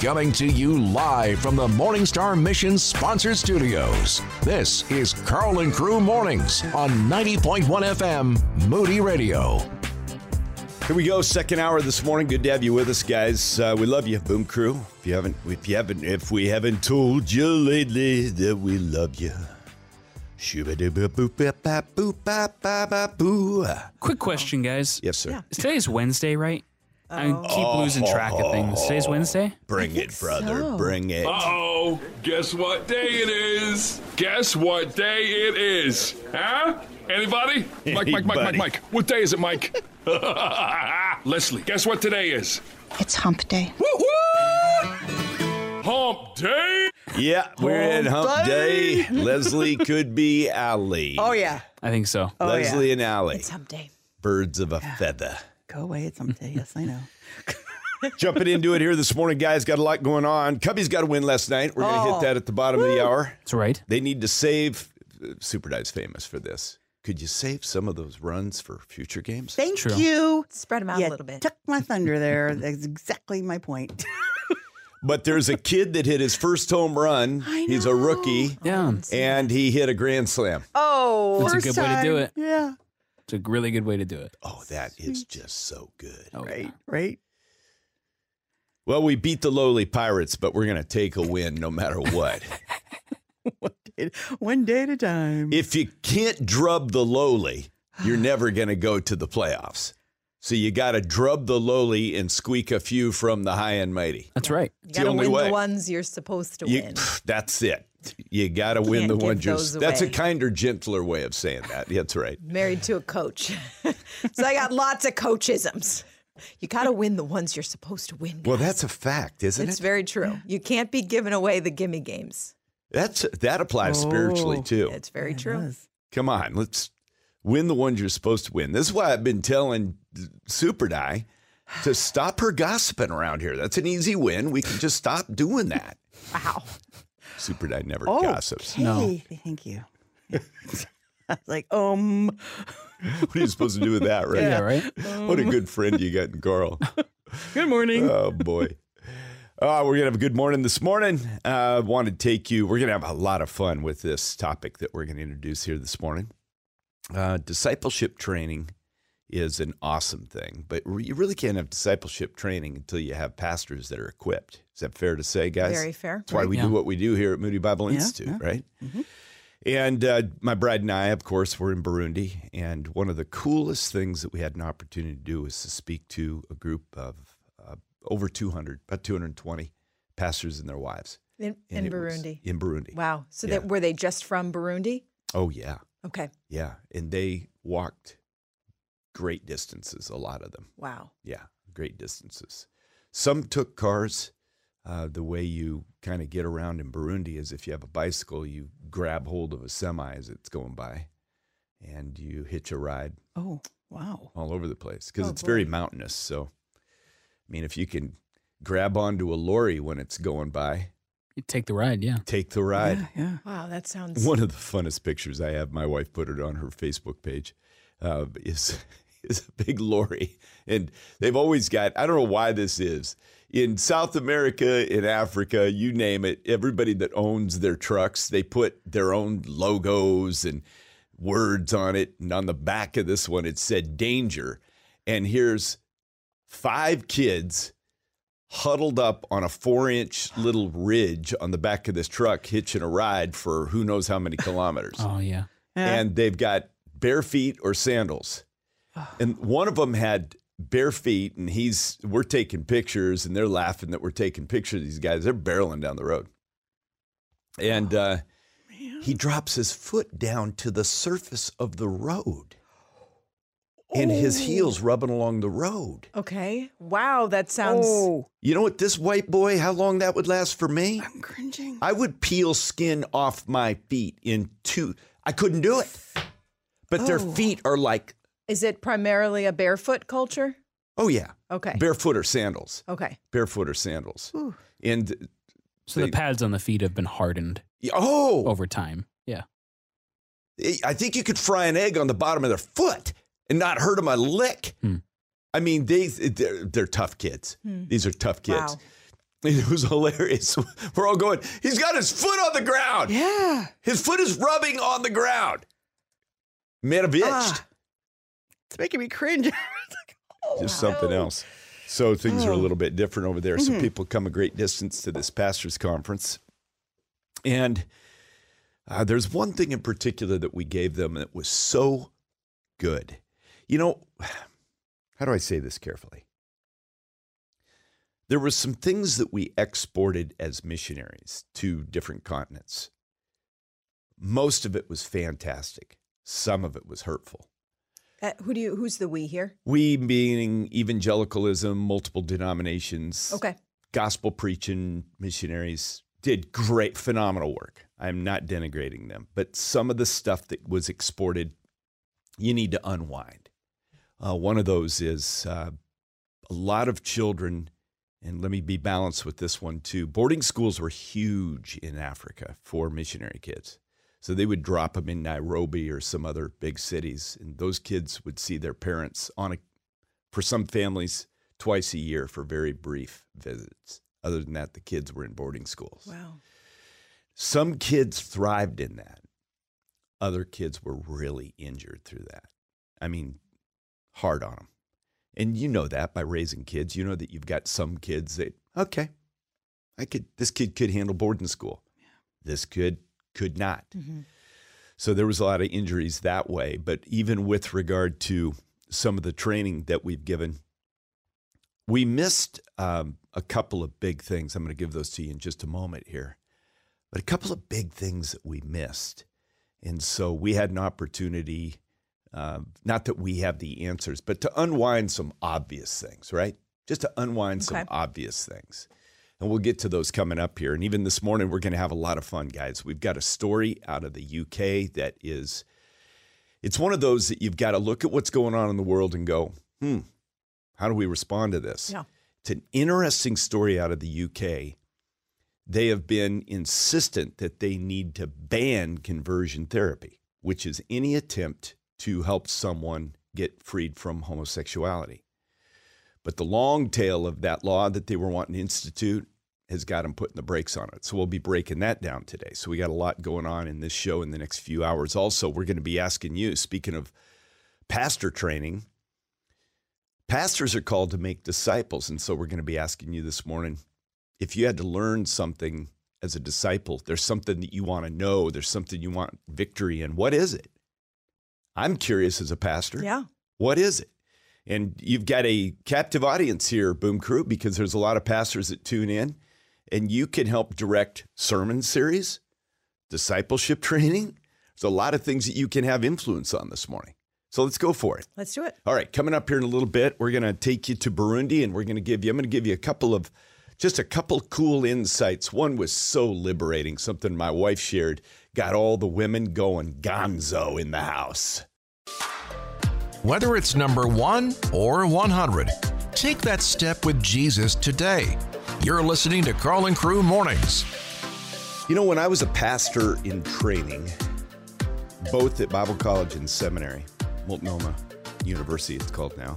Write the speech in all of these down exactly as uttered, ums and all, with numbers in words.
Coming to you live from the Morning Star Mission sponsored studios, this is Karl and Crew Mornings on ninety point one F M, Moody Radio. Here we go, second hour this morning. Good to have you with us, guys. Uh, we love you, Boom Crew. If you haven't, if you haven't, if we haven't told you lately that we love you. Quick question, guys. Yes, sir. Yeah. Today's Wednesday, right? Uh-oh. I keep oh, losing track of things. Today's Wednesday? Bring it, brother. So. Bring it. Uh-oh. Guess what day it is. Guess what day it is. Huh? Anybody? Mike, Mike, Mike, Mike, Mike. What day is it, Mike? Leslie, guess what today is? It's hump day. Woo-hoo! Hump day? Yeah, we're hump at hump day. day. Leslie could be Allie. Oh, yeah. I think so. Oh, Leslie yeah. and Allie. It's hump day. Birds of a yeah. feather. Go away, it's hump day. Yes, I know. Jumping into it here this morning, guys. Got a lot going on. Cubbies got a win last night. We're going to oh. hit that at the bottom Woo. of the hour. That's right. They need to save. Super Dive's famous for this. Could you save some of those runs for future games? Thank True. you. Spread them out yeah, a little bit. Took my thunder there. That's exactly my point. But there's a kid that hit his first home run. I know. He's a rookie. Yeah. And he hit a grand slam. Oh, that's a good time. way to do it. Yeah. It's a really good way to do it. Oh, that is just so good. Oh, right, yeah. right. Well, we beat the lowly Pirates, but we're going to take a win no matter what. one, day, one day at a time. If you can't drub the lowly, you're never going to go to the playoffs. So you got to drub the lowly and squeak a few from the high and mighty. That's right. You got to win way. the ones you're supposed to you, win. That's it. You got to win the one juice. That's a kinder, gentler way of saying that. That's right. Married to a coach. So I got lots of coachisms. You got to win the ones you're supposed to win, guys. Well, that's a fact, isn't it's it? It's very true. You can't be giving away the gimme games. That's That applies oh, spiritually, too. Yeah, it's very it true. Is. Come on. Let's win the ones you're supposed to win. This is why I've been telling Super Di to stop her gossiping around here. That's an easy win. We can just stop doing that. Wow. Super Di never oh, gossips. Okay. No. Thank you. Yeah. I was like, um. What are you supposed to do with that, right? Yeah, right? Um. What a good friend you got in Carl. Good morning. Oh, boy. Oh, we're going to have a good morning this morning. I uh, want to take you, we're going to have a lot of fun with this topic that we're going to introduce here this morning. Uh, discipleship training is an awesome thing, but you really can't have discipleship training until you have pastors that are equipped. Is that fair to say, guys? Very fair. That's why right, we yeah. do what we do here at Moody Bible yeah, Institute, yeah. right? Mm-hmm. And uh, my bride and I, of course, were in Burundi, and one of the coolest things that we had an opportunity to do was to speak to a group of uh, over two hundred, about two hundred twenty pastors and their wives. In, in Burundi? In Burundi. Wow. So yeah. that, were they just from Burundi? Oh, yeah. Okay. Yeah, and they walked great distances, a lot of them. Wow. Yeah, great distances. Some took cars. Uh, the way you kind of get around in Burundi is if you have a bicycle, you grab hold of a semi as it's going by, and you hitch a ride. Oh, wow. All over the place, because oh, it's boy. very mountainous. So, I mean, if you can grab onto a lorry when it's going by. You take the ride, yeah. Take the ride. Yeah, yeah. Wow, that sounds... One of the funnest pictures I have, my wife put it on her Facebook page, uh, is... is a big lorry, and they've always got, I don't know why this is, in South America, in Africa, you name it, everybody that owns their trucks, they put their own logos and words on it, and on the back of this one, it said danger, and here's five kids huddled up on a four-inch little ridge on the back of this truck, hitching a ride for who knows how many kilometers. Oh, yeah. yeah. And they've got bare feet or sandals. And one of them had bare feet, and he's we're taking pictures, and they're laughing that we're taking pictures of these guys. They're barreling down the road. And uh, oh, he drops his foot down to the surface of the road, and oh. his heel's rubbing along the road. Okay. Wow, that sounds... Oh. You know what, this white boy, how long that would last for me? I'm cringing. I would peel skin off my feet in two... I couldn't do it. But oh. their feet are like... Is it primarily a barefoot culture? Oh, yeah. Okay. Barefoot or sandals. Okay. Barefoot or sandals. Ooh. And so they, the pads on the feet have been hardened oh, over time. Yeah. I think you could fry an egg on the bottom of their foot and not hurt them a lick. Hmm. I mean, they, they're, they're tough kids. Hmm. These are tough kids. Wow. It was hilarious. We're all going, he's got his foot on the ground. Yeah. His foot is rubbing on the ground. Man, I've itched. Ah, it's making me cringe. It's like, oh, just wow. Something else. So things oh. are a little bit different over there. Mm-hmm. So people come a great distance to this pastor's conference. And uh, there's one thing in particular that we gave them that was so good. You know, how do I say this carefully? There were some things that we exported as missionaries to different continents. Most of it was fantastic. Some of it was hurtful. Uh, who do you? Who's the we here? We being evangelicalism, multiple denominations, okay, gospel preaching missionaries did great, phenomenal work. I'm not denigrating them, but some of the stuff that was exported, you need to unwind. Uh, one of those is uh, a lot of children. And let me be balanced with this one, too. Boarding schools were huge in Africa for missionary kids. So they would drop them in Nairobi or some other big cities, and those kids would see their parents, on a, for some families, twice a year for very brief visits. Other than that, the kids were in boarding schools. Wow. Some kids thrived in that. Other kids were really injured through that. I mean, hard on them. And you know that by raising kids, you know that you've got some kids that, okay, I could, this kid could handle boarding school. Yeah. This kid could not. Mm-hmm. So there was a lot of injuries that way. But even with regard to some of the training that we've given, we missed um, a couple of big things. I'm going to give those to you in just a moment here. But a couple of big things that we missed. And so we had an opportunity. Uh, not that we have the answers, but to unwind some obvious things, right? Just to unwind okay. some obvious things. And we'll get to those coming up here. And even this morning, we're going to have a lot of fun, guys. We've got a story out of the U K that is, it's one of those that you've got to look at what's going on in the world and go, hmm, how do we respond to this? Yeah. It's an interesting story out of the U K. They have been insistent that they need to ban conversion therapy, which is any attempt to help someone get freed from homosexuality. But the long tail of that law that they were wanting to institute has got them putting the brakes on it. So we'll be breaking that down today. So we got a lot going on in this show in the next few hours. Also, we're going to be asking you, speaking of pastor training, pastors are called to make disciples. And so we're going to be asking you this morning, if you had to learn something as a disciple, there's something that you want to know, there's something you want victory in, what is it? I'm curious as a pastor. Yeah. What is it? And you've got a captive audience here, Boom Crew, because there's a lot of pastors that tune in, and you can help direct sermon series, discipleship training. There's a lot of things that you can have influence on this morning. So let's go for it. Let's do it. All right. Coming up here in a little bit, we're going to take you to Burundi, and we're going to give you, I'm going to give you a couple of, just a couple cool insights. One was so liberating, something my wife shared. Got all the women going gonzo in the house. Whether it's number one or one hundred, take that step with Jesus today. You're listening to Karl and Crew Mornings. You know, when I was a pastor in training, both at Bible College and Seminary, Multnomah University it's called now,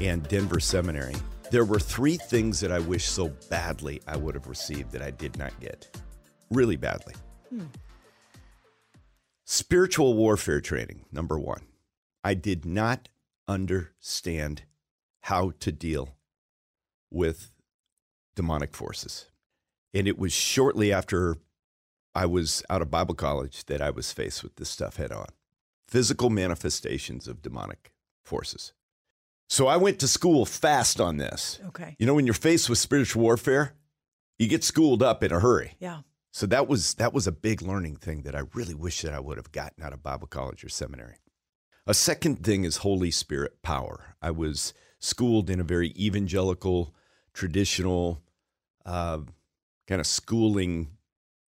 and Denver Seminary, there were three things that I wish so badly I would have received that I did not get. Really badly. Hmm. Spiritual warfare training, number one. I did not understand how to deal with demonic forces. And it was shortly after I was out of Bible college that I was faced with this stuff head on. Physical manifestations of demonic forces. So I went to school fast on this. Okay. You know, when you're faced with spiritual warfare, you get schooled up in a hurry. Yeah. So that was that was a big learning thing that I really wish that I would have gotten out of Bible college or seminary. A second thing is Holy Spirit power. I was schooled in a very evangelical, traditional uh, kind of schooling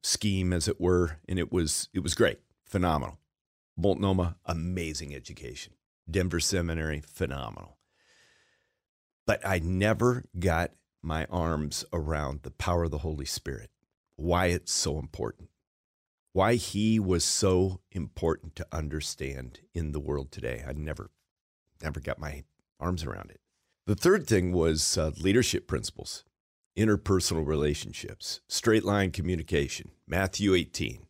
scheme, as it were, and it was it was great, phenomenal. Multnomah, amazing education. Denver Seminary, phenomenal. But I never got my arms around the power of the Holy Spirit. Why it's so important, why he was so important to understand in the world today. I never, never got my arms around it. The third thing was uh, leadership principles. interpersonal relationships, straight line communication, Matthew eighteen,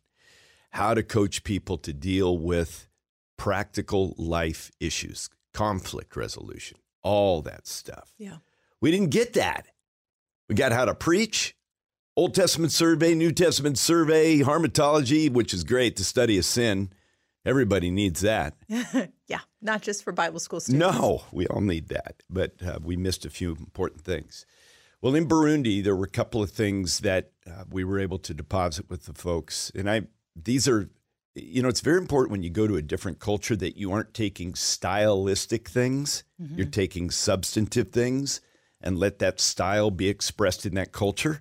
how to coach people to deal with practical life issues, conflict resolution, all that stuff. Yeah. We didn't get that. We got how to preach, Old Testament survey, New Testament survey, harmatology, which is great, the study of sin. Everybody needs that. Yeah, not just for Bible school students. No, we all need that, but uh, we missed a few important things. Well, in Burundi, there were a couple of things that uh, we were able to deposit with the folks. And I, these are, you know, it's very important when you go to a different culture that you aren't taking stylistic things. Mm-hmm. You're taking substantive things and let that style be expressed in that culture,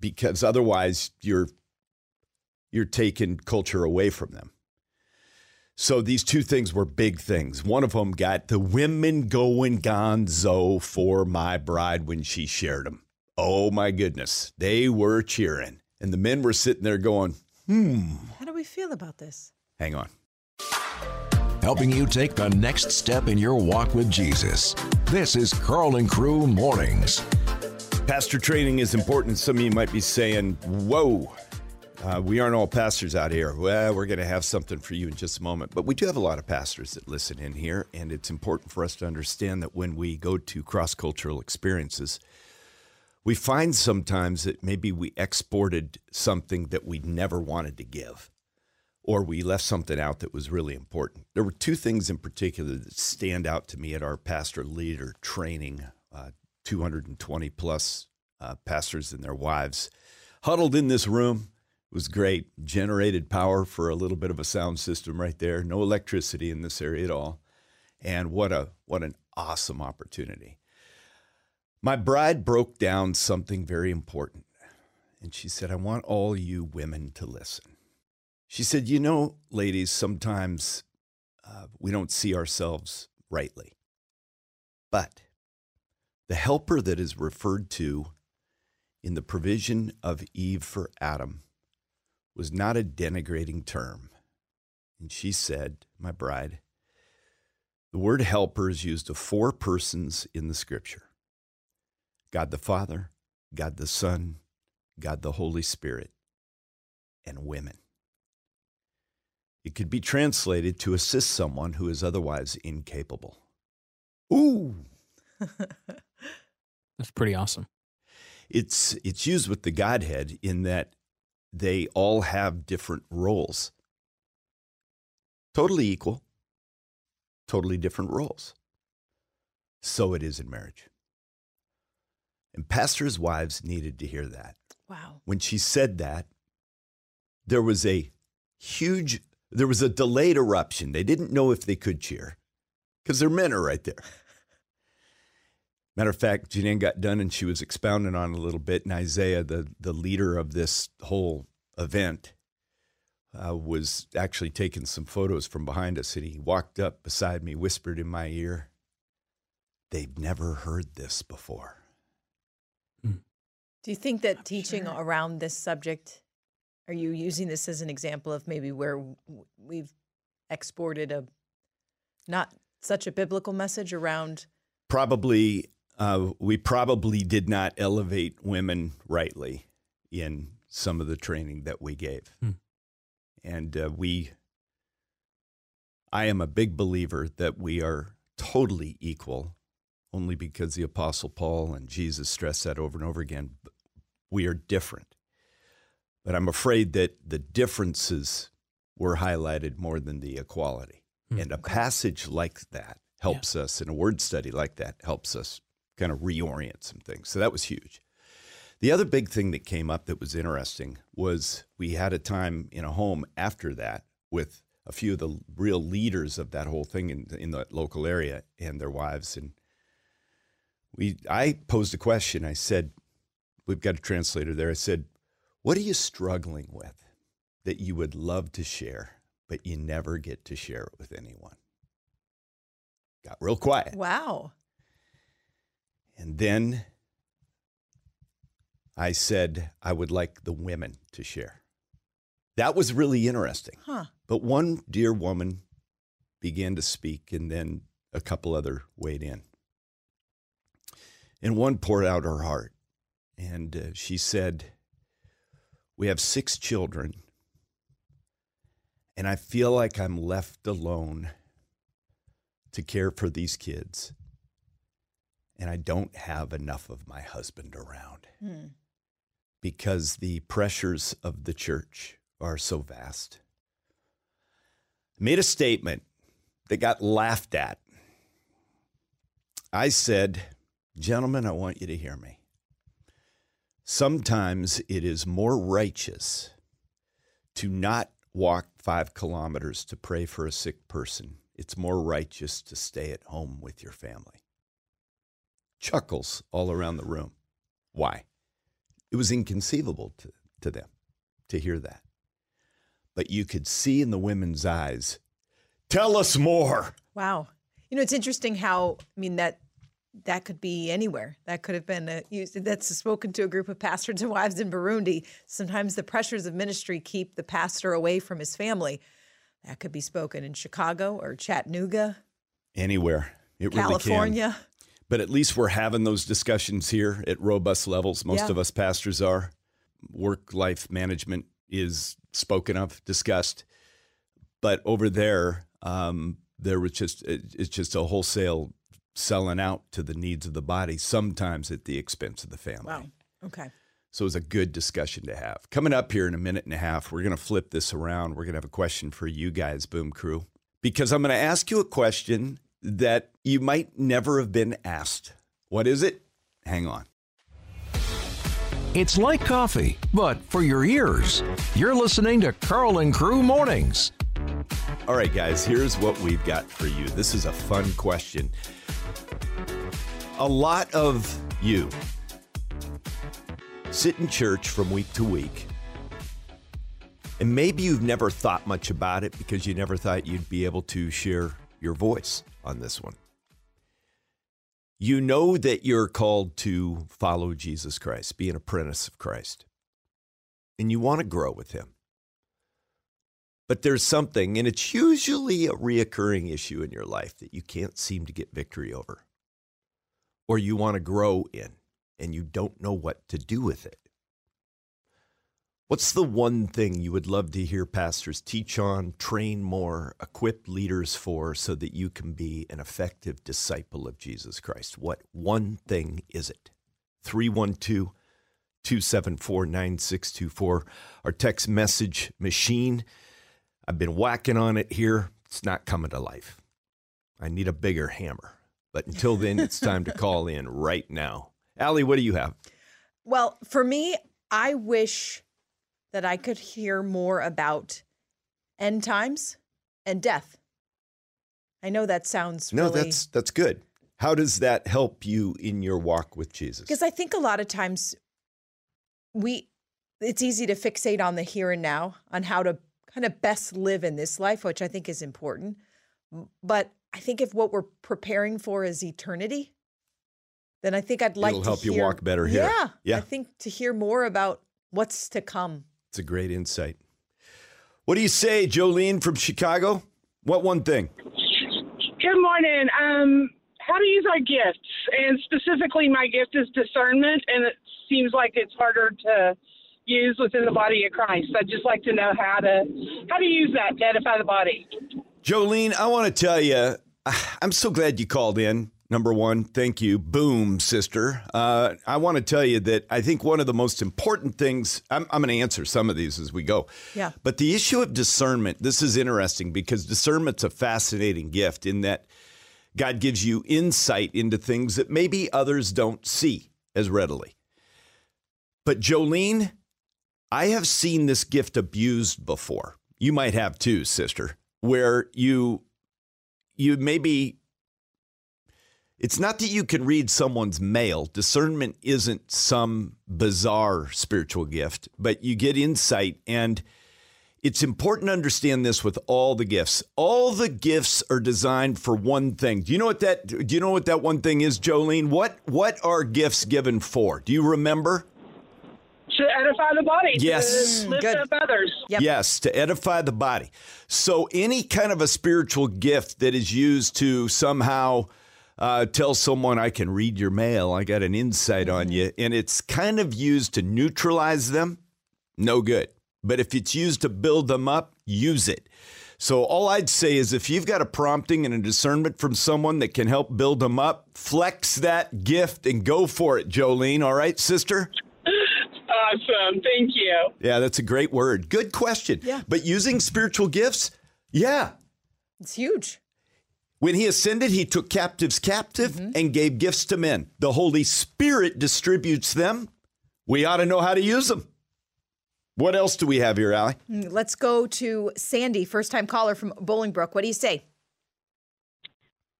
because otherwise you're you're taking culture away from them. So these two things were big things. One of them got the women going gonzo for my bride when she shared them. Oh, my goodness. They were cheering. And the men were sitting there going, hmm. How do we feel about this? Hang on. Helping you take the next step in your walk with Jesus. This is Karl and Crew Mornings. Pastor training is important. Some of you might be saying, whoa. Uh, we aren't all pastors out here. Well, we're going to have something for you in just a moment. But we do have a lot of pastors that listen in here, and it's important for us to understand that when we go to cross-cultural experiences, we find sometimes that maybe we exported something that we never wanted to give, or we left something out that was really important. There were two things in particular that stand out to me at our pastor leader training, uh, two hundred twenty plus uh, pastors and their wives huddled in this room. Was great, generated power for a little bit of a sound system right there, no electricity in this area at all, and what a what an awesome opportunity. My bride broke down something very important, and she said, I want all you women to listen. She said, you know, ladies, sometimes uh, we don't see ourselves rightly, but the helper that is referred to in the provision of Eve for Adam was not a denigrating term. And she said, my bride, the word helper is used of four persons in the scripture: God the Father, God the Son, God the Holy Spirit, and women. It could be translated to assist someone who is otherwise incapable. Ooh! That's pretty awesome. It's, it's used with the Godhead in that they all have different roles. Totally equal, totally different roles. So it is in marriage. And pastors' wives needed to hear that. Wow. When she said that, there was a huge, there was a delayed eruption. They didn't know if they could cheer because their men are right there. Matter of fact, Janine got done and she was expounding on it a little bit. And Isaiah, the, the leader of this whole event, uh, was actually taking some photos from behind us. And he walked up beside me, whispered in my ear, they've never heard this before. Do you think that I'm teaching sure. around this subject, are you using this as an example of maybe where we've exported a not such a biblical message around? Probably. Uh, we probably did not elevate women rightly in some of the training that we gave. Hmm. And uh, we, I am a big believer that we are totally equal, only because the Apostle Paul and Jesus stressed that over and over again. We are different. But I'm afraid that the differences were highlighted more than the equality. Hmm. And a passage like that helps yeah. us, and a word study like that helps us kind of reorient some things. So that was huge. The other big thing that came up that was interesting was we had a time in a home after that with a few of the real leaders of that whole thing in, in the local area and their wives. And we, I posed a question. I said, we've got a translator there. I said, what are you struggling with that you would love to share, but you never get to share it with anyone? Got real quiet. Wow. And then I said, I would like the women to share. That was really interesting. Huh. But one dear woman began to speak, and then a couple other weighed in. And one poured out her heart. and uh, she said, "We have six children, and I feel like I'm left alone to care for these kids, and I don't have enough of my husband around mm. because the pressures of the church are so vast." I made a statement that got laughed at. I said, "Gentlemen, I want you to hear me. Sometimes it is more righteous to not walk five kilometers to pray for a sick person. It's more righteous to stay at home with your family." Chuckles all around the room. Why? It was inconceivable to, to them to hear that. But you could see in the women's eyes, "Tell us more." Wow. You know, it's interesting how, I mean, that that could be anywhere. That could have been, a, you, that's spoken to a group of pastors and wives in Burundi. Sometimes the pressures of ministry keep the pastor away from his family. That could be spoken in Chicago or Chattanooga. Anywhere. It really can. California. But at least we're having those discussions here at robust levels. Most yeah. of us pastors are. Work-life management is spoken of, discussed. But over there, um, there was just it, it's just a wholesale selling out to the needs of the body, sometimes at the expense of the family. Wow. Okay. So it was a good discussion to have. Coming up here in a minute and a half, we're going to flip this around. We're going to have a question for you guys, Boom Crew, because I'm going to ask you a question that you might never have been asked. What is it? Hang on. It's like coffee, but for your ears. You're listening to Karl and Crew Mornings. All right, guys, here's what we've got for you. This is a fun question. A lot of you sit in church from week to week, and maybe you've never thought much about it because you never thought you'd be able to share your voice on this one. You know that you're called to follow Jesus Christ, be an apprentice of Christ, and you want to grow with him. But there's something, and it's usually a reoccurring issue in your life that you can't seem to get victory over, or you want to grow in, and you don't know what to do with it. What's the one thing you would love to hear pastors teach on, train more, equip leaders for, so that you can be an effective disciple of Jesus Christ? What one thing is it? three one two, two seven four, nine six two four, our text message machine. I've been whacking on it here. It's not coming to life. I need a bigger hammer. But until then, it's time to call in right now. Allie, what do you have? Well, for me, I wish that I could hear more about end times and death. I know that sounds really... No, that's, that's good. How does that help you in your walk with Jesus? Because I think a lot of times we, it's easy to fixate on the here and now, on how to kind of best live in this life, which I think is important. But I think if what we're preparing for is eternity, then I think I'd like It'll to help hear, you walk better here. Yeah, yeah. I think to hear more about what's to come. It's a great insight. What do you say, Jolene from Chicago? What one thing? Good morning. Um, how to use our gifts. And specifically, my gift is discernment, and it seems like it's harder to use within the body of Christ. I'd just like to know how to how to use that to edify the body. Jolene, I want to tell you, I'm so glad you called in. Number one, thank you. Boom, sister. Uh, I want to tell you that I think one of the most important things, I'm, I'm going to answer some of these as we go. Yeah. But the issue of discernment, this is interesting because discernment's a fascinating gift in that God gives you insight into things that maybe others don't see as readily. But Jolene, I have seen this gift abused before. You might have too, sister, where you, you maybe, it's not that you can read someone's mail. Discernment isn't some bizarre spiritual gift, but you get insight. And it's important to understand this with all the gifts. All the gifts are designed for one thing. Do you know what that, do you know what that one thing is, Jolene? What, what are gifts given for? Do you remember? To edify the body. Yes. To lift Good. Up others. Yep. Yes, to edify the body. So any kind of a spiritual gift that is used to somehow Uh, tell someone I can read your mail. I got an insight on you. And it's kind of used to neutralize them. No good. But if it's used to build them up, use it. So all I'd say is if you've got a prompting and a discernment from someone that can help build them up, flex that gift and go for it, Jolene. All right, sister? Awesome. Thank you. Yeah, that's a great word. Good question. Yeah. But using spiritual gifts, yeah. It's huge. When he ascended, he took captives captive mm-hmm. and gave gifts to men. The Holy Spirit distributes them. We ought to know how to use them. What else do we have here, Allie? Let's go to Sandy, first-time caller from Bolingbrook. What do you say?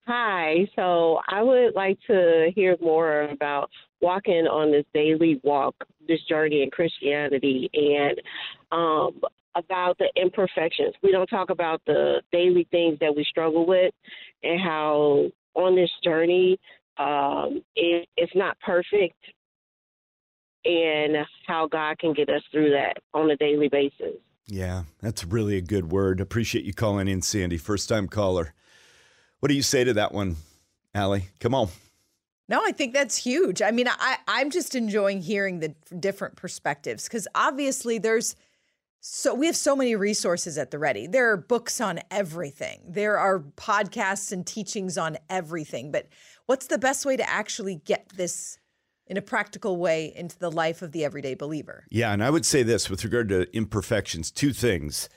Hi. So I would like to hear more about walking on this daily walk, this journey in Christianity, and um, about the imperfections. We don't talk about the daily things that we struggle with and how on this journey um, it, it's not perfect, and how God can get us through that on a daily basis. Yeah, that's really a good word. Appreciate you calling in, Sandy. First-time caller. What do you say to that one, Allie? Come on. No, I think that's huge. I mean, I, I'm just enjoying hearing the different perspectives because obviously there's so we have so many resources at the ready. There are books on everything. There are podcasts and teachings on everything. But what's the best way to actually get this in a practical way into the life of the everyday believer? Yeah, and I would say this with regard to imperfections, two things.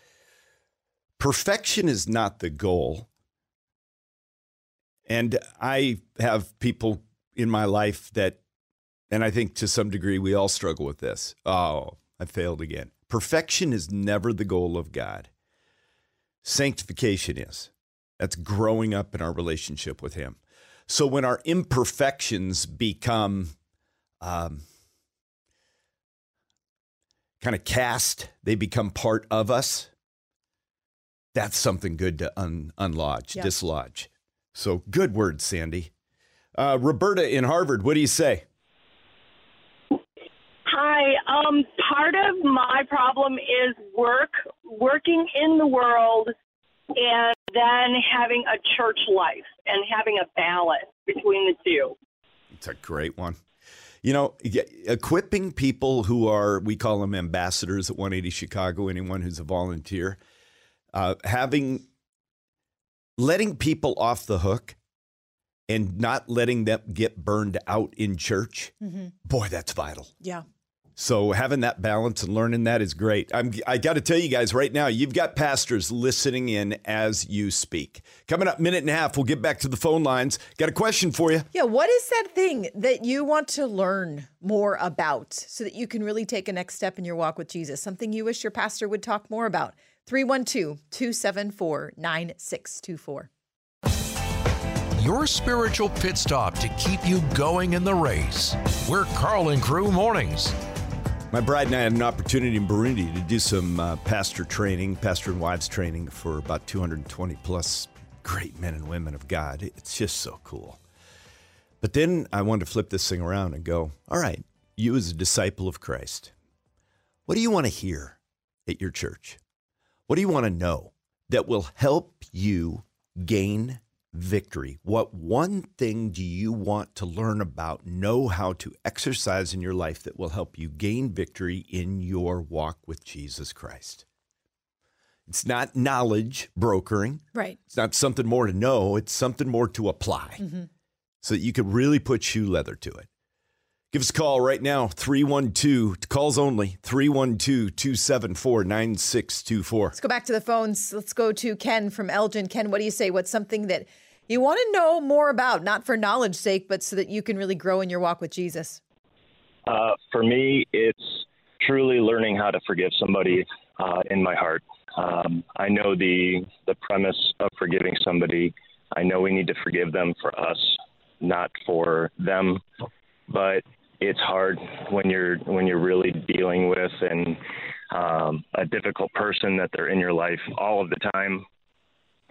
Perfection is not the goal. And I have people in my life that, and I think to some degree we all struggle with this. Oh, I failed again. Perfection is never the goal of God. Sanctification is. That's growing up in our relationship with Him. So when our imperfections become Um, kind of cast, they become part of us. That's something good to un- unlodge, yeah. dislodge. So good word, Sandy. Uh, Roberta in Harvard, what do you say? Hi. Um, part of my problem is work, working in the world, and then having a church life and having a balance between the two. It's a great one. You know, equipping people who are, we call them ambassadors at one eighty Chicago, anyone who's a volunteer, uh, having, letting people off the hook and not letting them get burned out in church. Mm-hmm. Boy, that's vital. Yeah. So having that balance and learning that is great. I'm, I got to tell you guys right now, you've got pastors listening in as you speak. Coming up, minute and a half, we'll get back to the phone lines. Got a question for you. Yeah, what is that thing that you want to learn more about so that you can really take a next step in your walk with Jesus? Something you wish your pastor would talk more about. three one two, two seven four, nine six two four. Your spiritual pit stop to keep you going in the race. We're Karl and Crew Mornings. My bride and I had an opportunity in Burundi to do some uh, pastor training, pastor and wives training for about two hundred twenty plus great men and women of God. It's just so cool. But then I wanted to flip this thing around and go, all right, you as a disciple of Christ, what do you want to hear at your church? What do you want to know that will help you gain victory? What one thing do you want to learn about, know how to exercise in your life that will help you gain victory in your walk with Jesus Christ? It's not knowledge brokering. Right. It's not something more to know. It's something more to apply mm-hmm. so that you can really put shoe leather to it. Give us a call right now, three one two, calls only, three one two, two seven four, nine six two four. Let's go back to the phones. Let's go to Ken from Elgin. Ken, what do you say? What's something that you want to know more about, not for knowledge sake, but so that you can really grow in your walk with Jesus? Uh, for me, it's truly learning how to forgive somebody uh, in my heart. Um, I know the the premise of forgiving somebody. I know we need to forgive them for us, not for them. But it's hard when you're when you're really dealing with and um, a difficult person that they're in your life all of the time,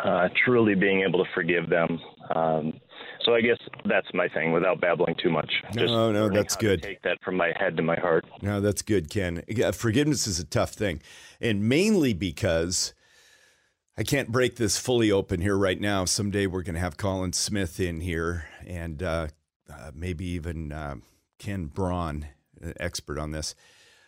uh, truly being able to forgive them. Um, so I guess that's my thing without babbling too much. No, Just no, that's good. Take that from my head to my heart. No, that's good, Ken. Yeah, forgiveness is a tough thing. And mainly because I can't break this fully open here right now. Someday we're going to have Colin Smith in here, and uh, uh, maybe even uh, Ken Braun, an expert on this.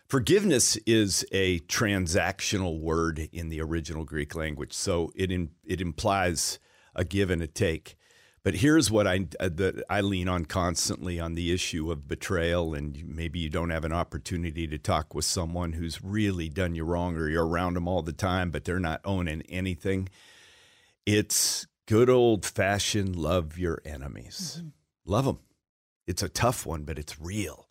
Forgiveness is a transactional word in the original Greek language, so it in, it implies a give and a take. But here's what I uh, the, I lean on constantly on the issue of betrayal, and maybe you don't have an opportunity to talk with someone who's really done you wrong, or you're around them all the time, but they're not owning anything. It's good old-fashioned love your enemies. Mm-hmm. Love them. It's a tough one, but it's real.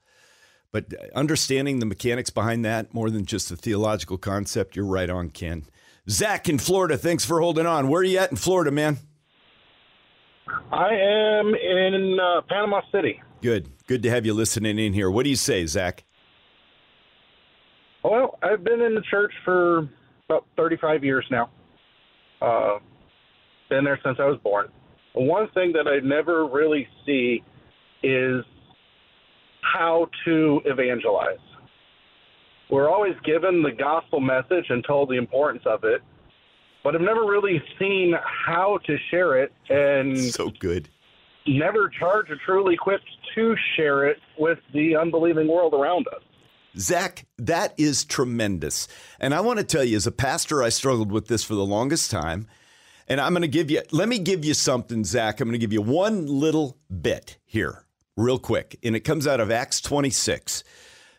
But understanding the mechanics behind that more than just the theological concept, you're right on, Ken. Zach in Florida, thanks for holding on. Where are you at in Florida, man? I am in uh, Panama City. Good. Good to have you listening in here. What do you say, Zach? Well, I've been in the church for about thirty-five years now. Uh, been there since I was born. One thing that I never really see is how to evangelize. We're always given the gospel message and told the importance of it, but I've never really seen how to share it, and so good. Never charged or truly equipped to share it with the unbelieving world around us. Zach, that is tremendous. And I want to tell you, as a pastor, I struggled with this for the longest time. And I'm going to give you, let me give you something, Zach. I'm going to give you one little bit here real quick. And it comes out of Acts twenty-six.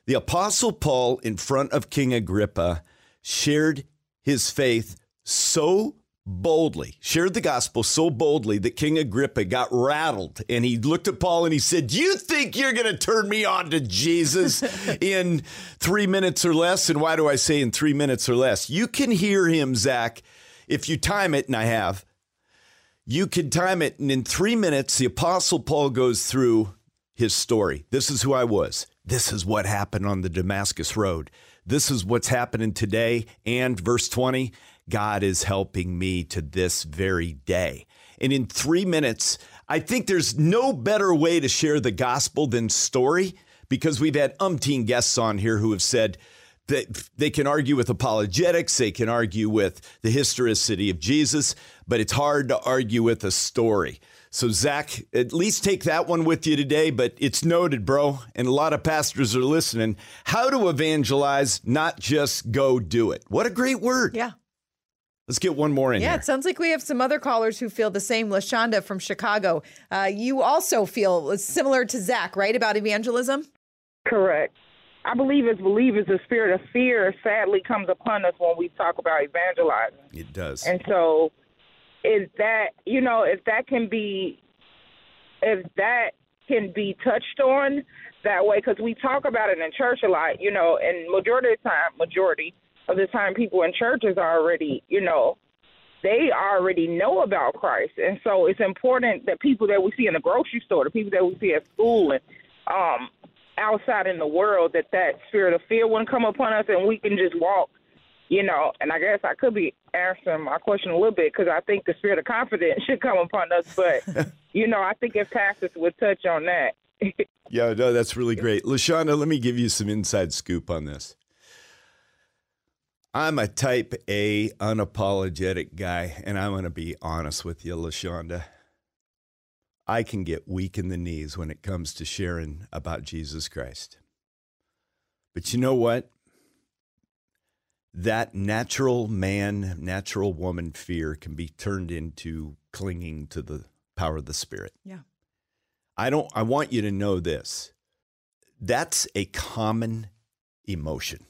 The Apostle Paul, in front of King Agrippa, shared his faith so boldly, shared the gospel so boldly that King Agrippa got rattled, and he looked at Paul and he said, you think you're going to turn me on to Jesus in three minutes or less? And why do I say in three minutes or less? You can hear him, Zach, if you time it, and I have. You can time it, and in three minutes, the Apostle Paul goes through his story. This is who I was. This is what happened on the Damascus Road. This is what's happening today. And verse twenty, God is helping me to this very day. And in three minutes, I think there's no better way to share the gospel than story, because we've had umpteen guests on here who have said that they can argue with apologetics, they can argue with the historicity of Jesus, but it's hard to argue with a story. So, Zach, at least take that one with you today, but it's noted, bro, and a lot of pastors are listening. How to evangelize, not just go do it. What a great word. Yeah. Let's get one more in yeah, here. Yeah, it sounds like we have some other callers who feel the same. LaShonda from Chicago. Uh, you also feel similar to Zach, right, about evangelism? Correct. I believe as believers, the spirit of fear sadly comes upon us when we talk about evangelizing. It does. And so if that, you know, if that can be, if that can be touched on that way, because we talk about it in church a lot, you know, and majority of the time, majority of the time people in churches are already, you know, they already know about Christ. And so it's important that people that we see in the grocery store, the people that we see at school and um, outside in the world, that that spirit of fear wouldn't come upon us and we can just walk, you know. And I guess I could be answering my question a little bit, because I think the spirit of confidence should come upon us. But, you know, I think if pastors would touch on that. Yeah, no, that's really great. LaShonda, let me give you some inside scoop on this. I'm a type A, unapologetic guy, and I want to be honest with you, LaShonda. I can get weak in the knees when it comes to sharing about Jesus Christ. But you know what? That natural man, natural woman fear can be turned into clinging to the power of the Spirit. Yeah. I don't, I want you to know this. That's a common emotion.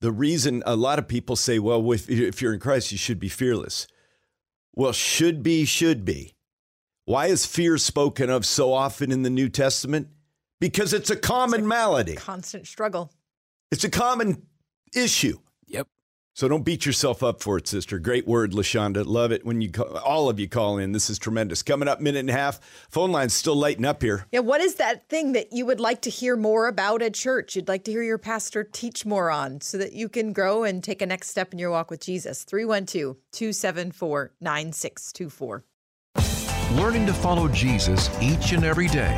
The reason a lot of people say, well, if you're in Christ, you should be fearless. Well, should be, should be. Why is fear spoken of so often in the New Testament? Because it's a common it's a malady. Constant struggle. It's a common issue. Yep. So don't beat yourself up for it, sister. Great word, LaShonda. Love it when you call, all of you call in. This is tremendous. Coming up, minute and a half. Phone line's still lighting up here. Yeah, what is that thing that you would like to hear more about at church? You'd like to hear your pastor teach more on so that you can grow and take a next step in your walk with Jesus. three one two, two seven four, nine six two four. Learning to follow Jesus each and every day.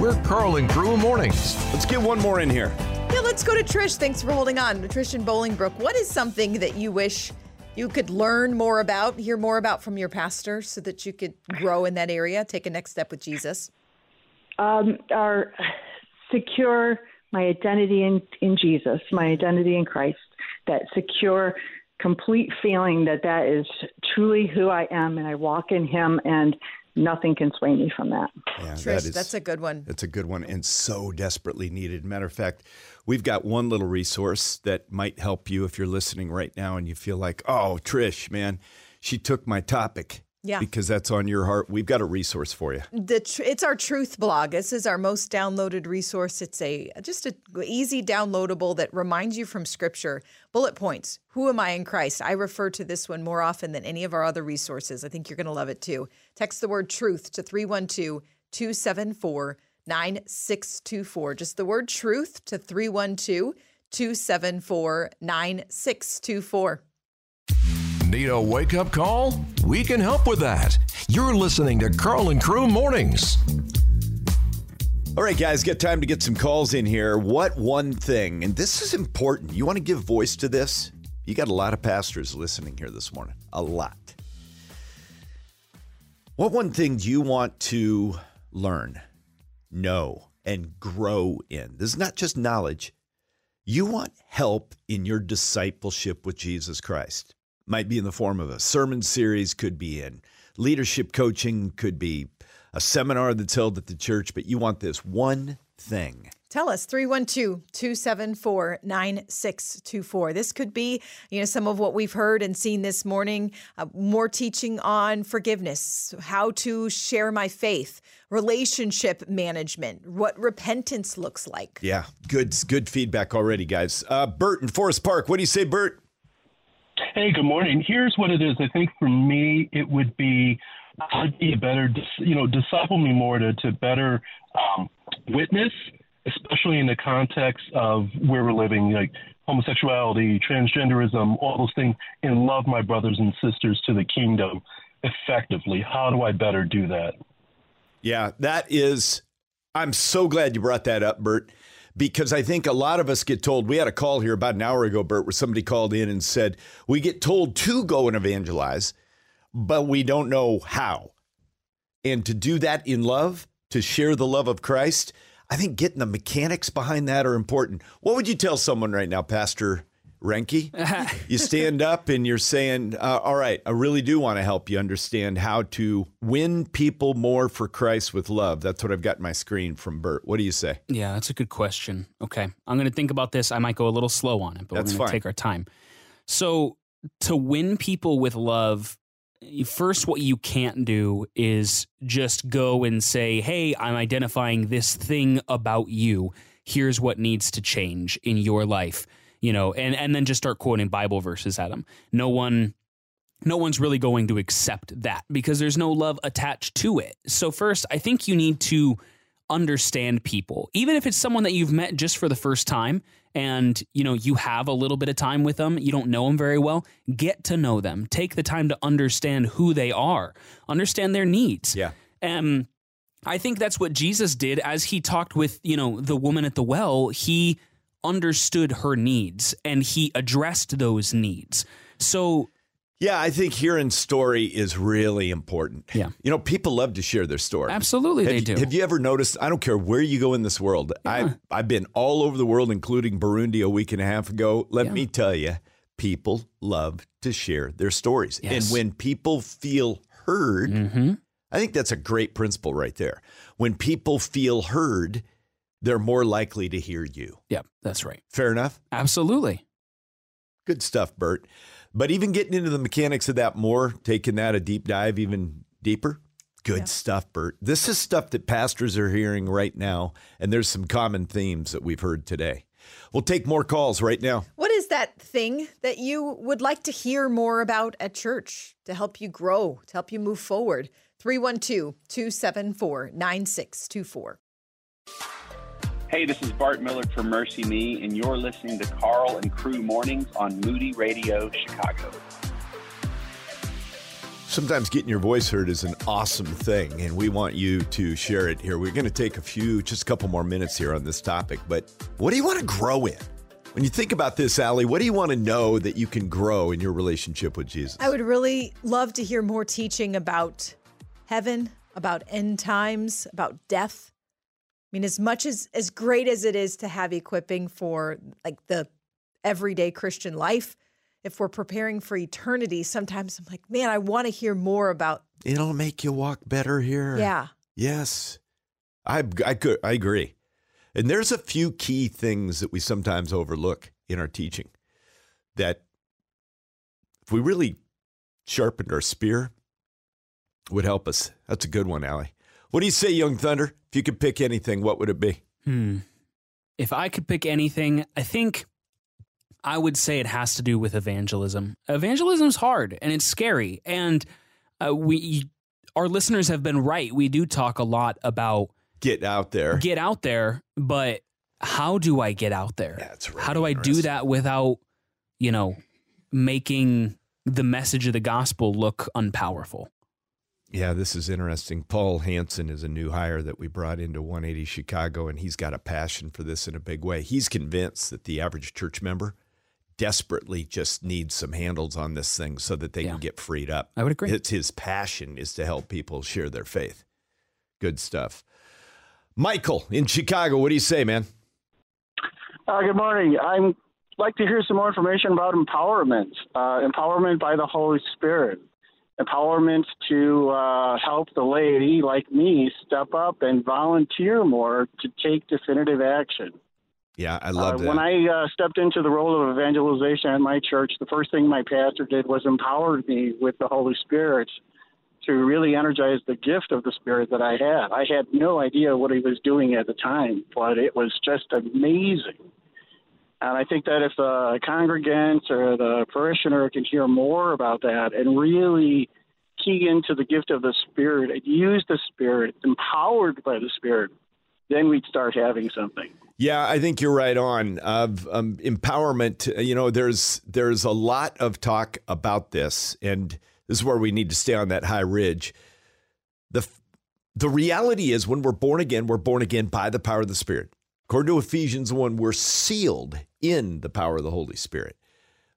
We're Karl and Crew Mornings. Let's get one more in here. Yeah, let's go to Trish. Thanks for holding on. Trish in Bolingbrook, what is something that you wish you could learn more about, hear more about from your pastor so that you could grow in that area, take a next step with Jesus? Um, our secure my identity in, in Jesus, my identity in Christ, that secure, complete feeling that that is truly who I am and I walk in him and nothing can sway me from that. Yeah, Trish, that is, that's a good one. That's a good one and so desperately needed. Matter of fact, we've got one little resource that might help you if you're listening right now and you feel like, oh, Trish, man, she took my topic. Yeah. Because that's on your heart. We've got a resource for you. The tr- it's our truth blog. This is our most downloaded resource. It's a just an easy downloadable that reminds you from Scripture. Bullet points. Who am I in Christ? I refer to this one more often than any of our other resources. I think you're going to love it, too. Text the word truth to three one two, two seven four, nine six two four. Just the word truth to three one two, two seven four, nine six two four. Need a wake-up call? We can help with that. You're listening to Karl and Crew Mornings. All right, guys, get time to get some calls in here. What one thing, and this is important, you want to give voice to this? You got a lot of pastors listening here this morning, a lot. What one thing do you want to learn, know, and grow in? This is not just knowledge. You want help in your discipleship with Jesus Christ. Might be in the form of a sermon series, could be in leadership coaching, could be a seminar that's held at the church, but you want this one thing. Tell us, three one two, two seven four, nine six two four. This could be, you know, some of what we've heard and seen this morning, uh, more teaching on forgiveness, how to share my faith, relationship management, what repentance looks like. Yeah, good, good feedback already, guys. Uh, Bert in Forest Park, what do you say, Bert? Hey, good morning. Here's what it is. I think for me, it would be, I'd be a better, you know, disciple me more to, to better um, witness, especially in the context of where we're living, like homosexuality, transgenderism, all those things, and love my brothers and sisters to the kingdom effectively. How do I better do that? Yeah, that is, I'm so glad you brought that up, Bert. Because I think a lot of us get told, we had a call here about an hour ago, Bert, where somebody called in and said, we get told to go and evangelize, but we don't know how. And to do that in love, to share the love of Christ, I think getting the mechanics behind that are important. What would you tell someone right now, Pastor Renke? You stand up and you're saying, uh, all right, I really do want to help you understand how to win people more for Christ with love. That's what I've got on my screen from Bert. What do you say? Yeah, that's a good question. Okay, I'm going to think about this. I might go a little slow on it, but that's we're going to take our time. So to win people with love, first, what you can't do is just go and say, hey, I'm identifying this thing about you. Here's what needs to change in your life. You know, and, and then just start quoting Bible verses at them. No one, no one's really going to accept that because there's no love attached to it. So first, I think you need to understand people, even if it's someone that you've met just for the first time and, you know, you have a little bit of time with them. You don't know them very well. Get to know them. Take the time to understand who they are, understand their needs. Yeah. Um, I think that's what Jesus did as he talked with, you know, the woman at the well. He understood her needs and he addressed those needs. So yeah, I think hearing story is really important. Yeah. You know, people love to share their story. Absolutely have they you, do. Have you ever noticed, I don't care where you go in this world. Yeah. I I've been all over the world, including Burundi a week and a half ago. Let yeah. me tell you, people love to share their stories. Yes. And when people feel heard, mm-hmm. I think that's a great principle right there. When people feel heard, they're more likely to hear you. Yep, that's right. Fair enough? Absolutely. Good stuff, Bert. But even getting into the mechanics of that more, taking that a deep dive even deeper, good yeah. stuff, Bert. This is stuff that pastors are hearing right now, and there's some common themes that we've heard today. We'll take more calls right now. What is that thing that you would like to hear more about at church to help you grow, to help you move forward? three one two, two seven four, nine six two four. Hey, this is Bart Millard from Mercy Me, and you're listening to Karl and Crew Mornings on Moody Radio Chicago. Sometimes getting your voice heard is an awesome thing, and we want you to share it here. We're going to take a few, just a couple more minutes here on this topic, but what do you want to grow in? When you think about this, Allie, what do you want to know that you can grow in your relationship with Jesus? I would really love to hear more teaching about heaven, about end times, about death. I mean, as much as, as great as it is to have equipping for like the everyday Christian life, if we're preparing for eternity, sometimes I'm like, man, I want to hear more about. It'll make you walk better here. Yeah. Yes. I, I, could, I agree. And there's a few key things that we sometimes overlook in our teaching that if we really sharpened our spear, would help us. That's a good one, Allie. What do you say, Young Thunder? If you could pick anything, what would it be? Hmm. If I could pick anything, I think I would say it has to do with evangelism. Evangelism is hard and it's scary. And uh, we, our listeners have been right. We do talk a lot about Get out there. Get out there, but how do I get out there? That's really how do I do that without, you know, making the message of the gospel look unpowerful? Yeah, this is interesting. Paul Hansen is a new hire that we brought into one eighty Chicago, and he's got a passion for this in a big way. He's convinced that the average church member desperately just needs some handles on this thing so that they yeah. can get freed up. I would agree. It's his passion is to help people share their faith. Good stuff. Michael in Chicago, what do you say, man? Uh, good morning. I'd like to hear some more information about empowerment, uh, empowerment by the Holy Spirit, empowerment to uh, help the lady like me step up and volunteer more to take definitive action. Yeah, I love uh, that. When I uh, stepped into the role of evangelization at my church, the first thing my pastor did was empower me with the Holy Spirit to really energize the gift of the Spirit that I had. I had no idea what he was doing at the time, but it was just amazing. And I think that if the congregant or the parishioner can hear more about that and really key into the gift of the Spirit, and use the Spirit, empowered by the Spirit, then we'd start having something. Yeah, I think you're right on. Uh, um, empowerment, you know, there's there's a lot of talk about this, and this is where we need to stay on that high ridge. The, the reality is when we're born again, we're born again by the power of the Spirit. According to Ephesians one, we're sealed in the power of the Holy Spirit.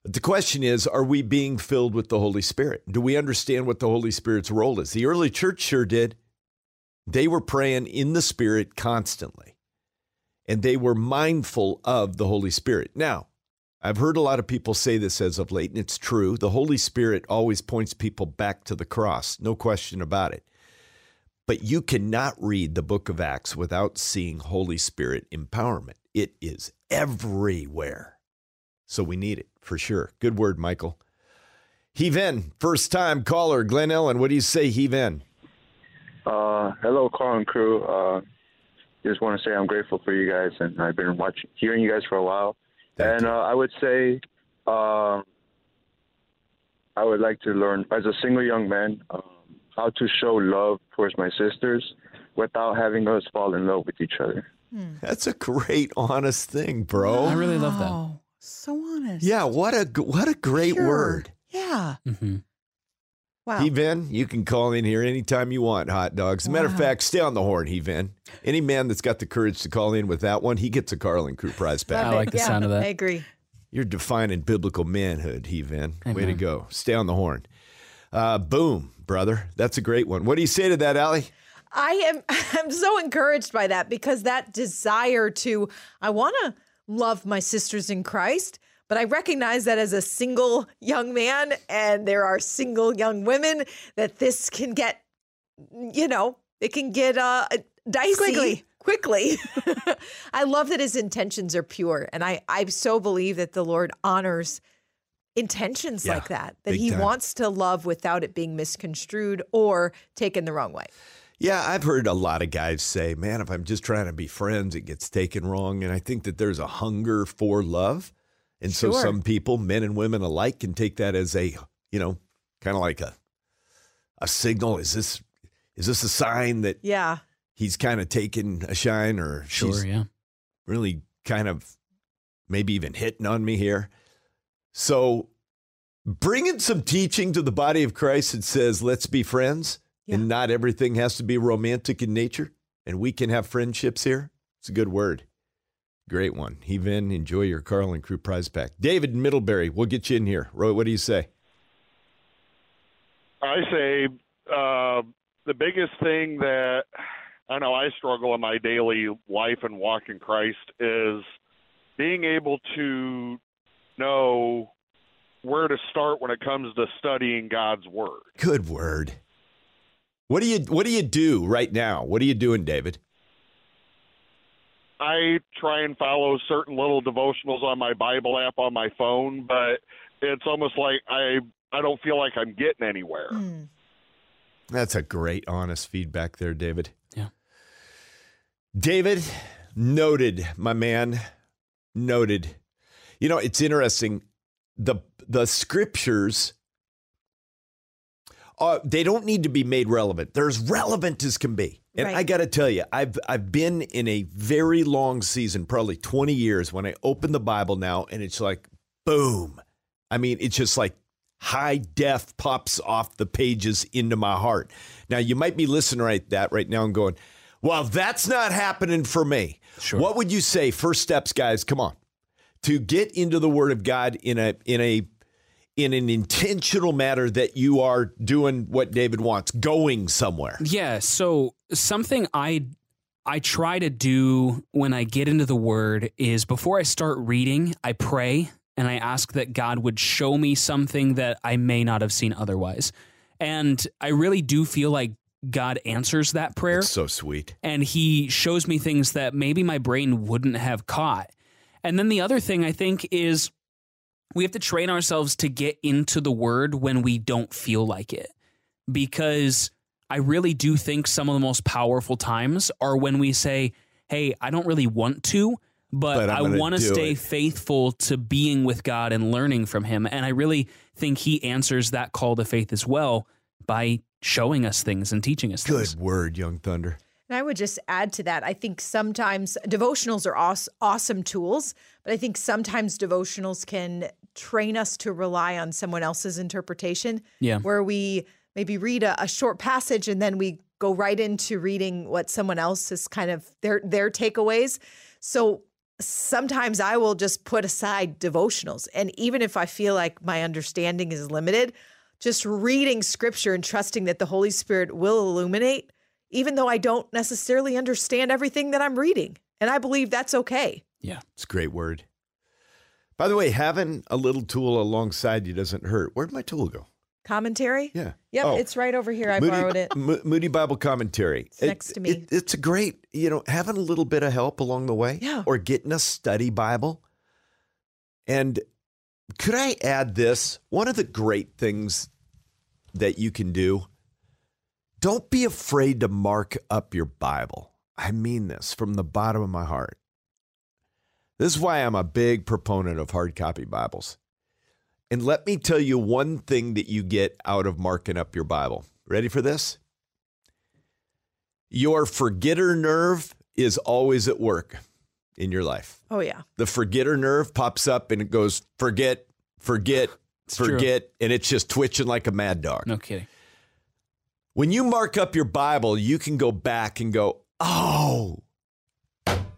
But the question is, are we being filled with the Holy Spirit? Do we understand what the Holy Spirit's role is? The early church sure did. They were praying in the Spirit constantly, and they were mindful of the Holy Spirit. Now, I've heard a lot of people say this as of late, and it's true. The Holy Spirit always points people back to the cross, no question about it. But you cannot read the book of Acts without seeing Holy Spirit empowerment. It is everywhere. So we need it for sure. Good word, Michael. Heven, first-time caller, Glen Ellen. What do you say, Heven? Uh, hello, Karl and Crew. Uh, just want to say I'm grateful for you guys, and I've been watching, hearing you guys for a while. Thank and uh, I would say uh, I would like to learn, as a single young man, um, how to show love towards my sisters without having us fall in love with each other. Mm. That's a great, honest thing, bro. Wow. I really love that. So honest. Yeah, what a what a great sure. word. Yeah. Mm-hmm. Wow. Heven, you can call in here anytime you want, hot dogs. As a wow. matter of fact, stay on the horn, Heven. Any man that's got the courage to call in with that one, he gets a Karl and Crew prize pack. I like the yeah, sound of that. I agree. You're defining biblical manhood, Heven. Way to go. Stay on the horn. Uh, boom, brother. That's a great one. What do you say to that, Allie? I am I'm so encouraged by that, because that desire to, I want to love my sisters in Christ, but I recognize that as a single young man, and there are single young women, that this can get, you know, it can get uh, dicey quickly. quickly. I love that his intentions are pure. And I, I so believe that the Lord honors intentions yeah, like that, that he time. wants to love without it being misconstrued or taken the wrong way. Yeah, I've heard a lot of guys say, man, if I'm just trying to be friends, it gets taken wrong. And I think that there's a hunger for love. And sure. so some people, men and women alike, can take that as a, you know, kind of like a a signal. Is this is this a sign that yeah. he's kind of taking a shine, or sure, she's yeah. really kind of maybe even hitting on me here? So bringing some teaching to the body of Christ that says, let's be friends, yeah. and not everything has to be romantic in nature, and we can have friendships here. It's a good word. Great one. Even enjoy your Karl and Crew prize pack. David Middlebury, we'll get you in here. Roy, what do you say? I say uh, the biggest thing that I know I struggle in my daily life and walk in Christ is being able to know where to start when it comes to studying God's Word. Good word. What do you What do you do right now? What are you doing, David? I try and follow certain little devotionals on my Bible app on my phone, but it's almost like I I don't feel like I'm getting anywhere. Mm. That's a great, honest feedback there, David. Yeah. David, noted, my man, noted. You know, it's interesting. The the scriptures, uh, they don't need to be made relevant. They're as relevant as can be. And right. I got to tell you, I've I've been in a very long season, probably twenty years, when I open the Bible now, and it's like, boom. I mean, it's just like high def pops off the pages into my heart. Now, you might be listening right that right now and going, well, that's not happening for me. Sure. What would you say? First steps, guys, come on. To get into the Word of God in a in a in an intentional manner that you are doing what David wants, going somewhere. Yeah. So something I I try to do when I get into the Word is before I start reading, I pray and I ask that God would show me something that I may not have seen otherwise. And I really do feel like God answers that prayer. That's so sweet. And He shows me things that maybe my brain wouldn't have caught. And then the other thing I think is we have to train ourselves to get into the Word when we don't feel like it, because I really do think some of the most powerful times are when we say, hey, I don't really want to, but, but I want to stay it. faithful to being with God and learning from Him. And I really think He answers that call to faith as well by showing us things and teaching us Good things. Good word, Young Thunder. And I would just add to that, I think sometimes devotionals are awesome, awesome tools, but I think sometimes devotionals can train us to rely on someone else's interpretation, yeah. where we maybe read a, a short passage and then we go right into reading what someone else is kind of their their takeaways. So sometimes I will just put aside devotionals. And even if I feel like my understanding is limited, just reading Scripture and trusting that the Holy Spirit will illuminate, even though I don't necessarily understand everything that I'm reading. And I believe that's okay. Yeah, it's a great word. By the way, having a little tool alongside you doesn't hurt. Where'd my tool go? Commentary? Yeah. Yep, oh. It's right over here. I Moody, borrowed it. M- Moody Bible Commentary. It's it, next to me. It, it's a great, you know, having a little bit of help along the way. Yeah. Or getting a study Bible. And could I add this? One of the great things that you can do, don't be afraid to mark up your Bible. I mean this from the bottom of my heart. This is why I'm a big proponent of hard copy Bibles. And let me tell you one thing that you get out of marking up your Bible. Ready for this? Your forgetter nerve is always at work in your life. Oh, yeah. The forgetter nerve pops up and it goes, forget, forget, it's forget. True. And it's just twitching like a mad dog. No kidding. When you mark up your Bible, you can go back and go, oh,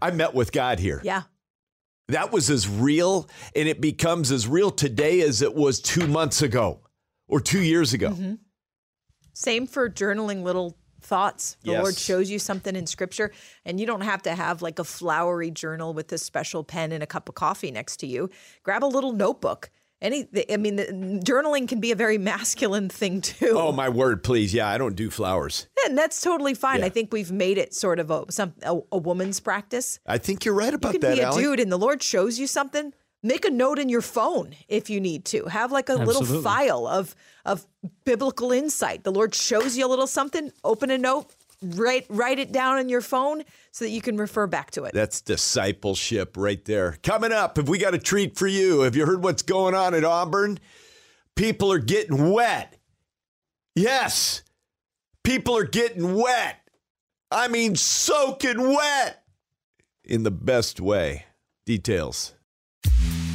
I met with God here. Yeah. That was as real, and it becomes as real today as it was two months ago or two years ago. Mm-hmm. Same for journaling little thoughts. The yes. Lord shows you something in Scripture, and you don't have to have like a flowery journal with a special pen and a cup of coffee next to you. Grab a little notebook. Any, I mean, the, journaling can be a very masculine thing, too. Oh, my word, please. Yeah, I don't do flowers. And that's totally fine. Yeah. I think we've made it sort of a, some, a, a woman's practice. I think you're right about that, Allie. You can be a dude and the Lord shows you something. Make a note in your phone if you need to. Have like a Absolutely. little file of of biblical insight. The Lord shows you a little something. Open a note. Write, write it down on your phone so that you can refer back to it. That's discipleship right there. Coming up, have we got a treat for you? Have you heard what's going on at Auburn? People are getting wet. Yes, people are getting wet. I mean, soaking wet in the best way. Details.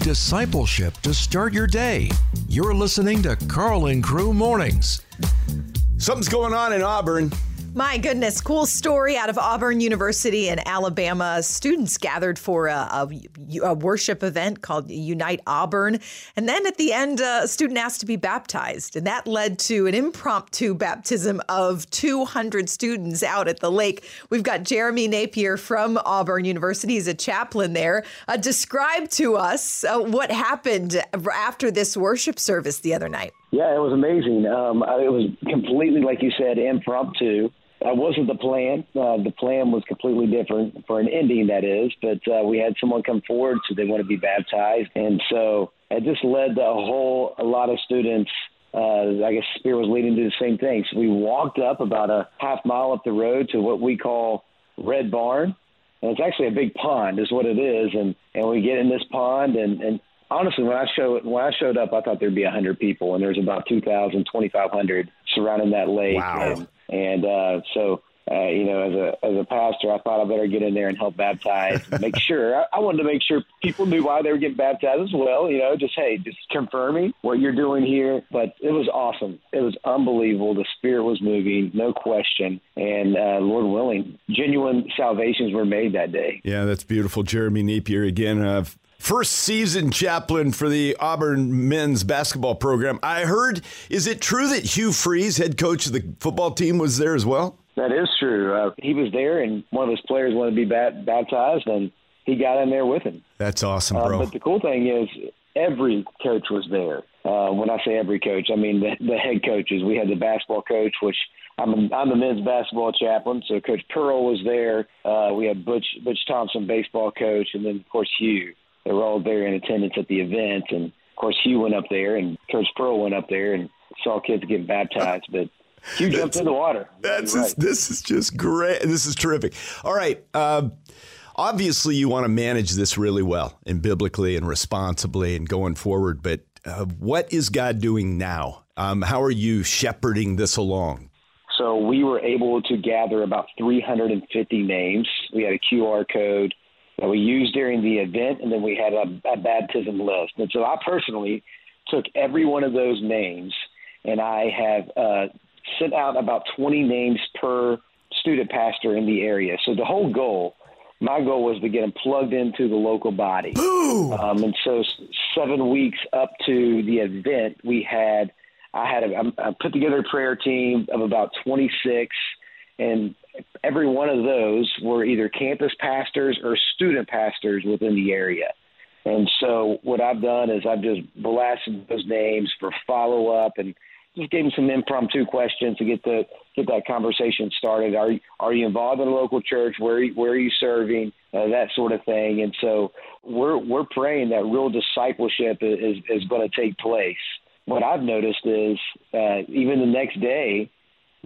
Discipleship to start your day. You're listening to Karl and Crew Mornings. Something's going on in Auburn. My goodness, cool story out of Auburn University in Alabama. Students gathered for a, a, a worship event called Unite Auburn. And then at the end, a student asked to be baptized. And that led to an impromptu baptism of two hundred students out at the lake. We've got Jeremy Napier from Auburn University. He's a chaplain there. Uh, describe to us uh, what happened after this worship service the other night. Yeah, it was amazing. Um, it was completely, like you said, impromptu. That wasn't the plan. Uh, the plan was completely different for an ending, that is. But uh, we had someone come forward, so they want to be baptized. And so it just led to a whole a lot of students. Uh, I guess Spear was leading to the same thing. So we walked up about a half mile up the road to what we call Red Barn. And it's actually a big pond is what it is. And, and we get in this pond and, and – honestly, when I showed when I showed up, I thought there'd be one hundred people, and there's about two thousand, twenty-five hundred surrounding that lake. Wow. And, and uh, so, uh, you know, as a as a pastor, I thought I better get in there and help baptize, and make sure. I, I wanted to make sure people knew why they were getting baptized as well. You know, just hey, just confirming what you're doing here. But it was awesome. It was unbelievable. The Spirit was moving, no question. And uh, Lord willing, genuine salvations were made that day. Yeah, that's beautiful, Jeremy Napier. Again, uh, first season chaplain for the Auburn men's basketball program. I heard, is it true that Hugh Freeze, head coach of the football team, was there as well? That is true. Uh, he was there, and one of his players wanted to be bat- baptized, and he got in there with him. That's awesome, bro. Uh, but the cool thing is every coach was there. Uh, when I say every coach, I mean the, the head coaches. We had the basketball coach, which I'm a, I'm the men's basketball chaplain, so Coach Pearl was there. Uh, we had Butch, Butch Thompson, baseball coach, and then, of course, Hugh. They were all there in attendance at the event. And, of course, Hugh went up there and Coach Pearl went up there and saw kids get baptized. But Hugh jumped in the water. That's right. This is just great. This is terrific. All right. Uh, obviously, you want to manage this really well and biblically and responsibly and going forward. But uh, what is God doing now? Um, how are you shepherding this along? So we were able to gather about three hundred fifty names. We had a Q R code that we used during the event, and then we had a, a baptism list. And so I personally took every one of those names, and I have uh, sent out about twenty names per student pastor in the area. So the whole goal, my goal was to get them plugged into the local body. Um, and so seven weeks up to the event, we had I had a, I put together a prayer team of about twenty-six, and every one of those were either campus pastors or student pastors within the area. And so what I've done is I've just blasted those names for follow-up and just gave them some impromptu questions to get the get that conversation started. Are you, are you involved in a local church? Where are you, where are you serving? Uh, that sort of thing. And so we're we're praying that real discipleship is, is, is going to take place. What I've noticed is uh, even the next day,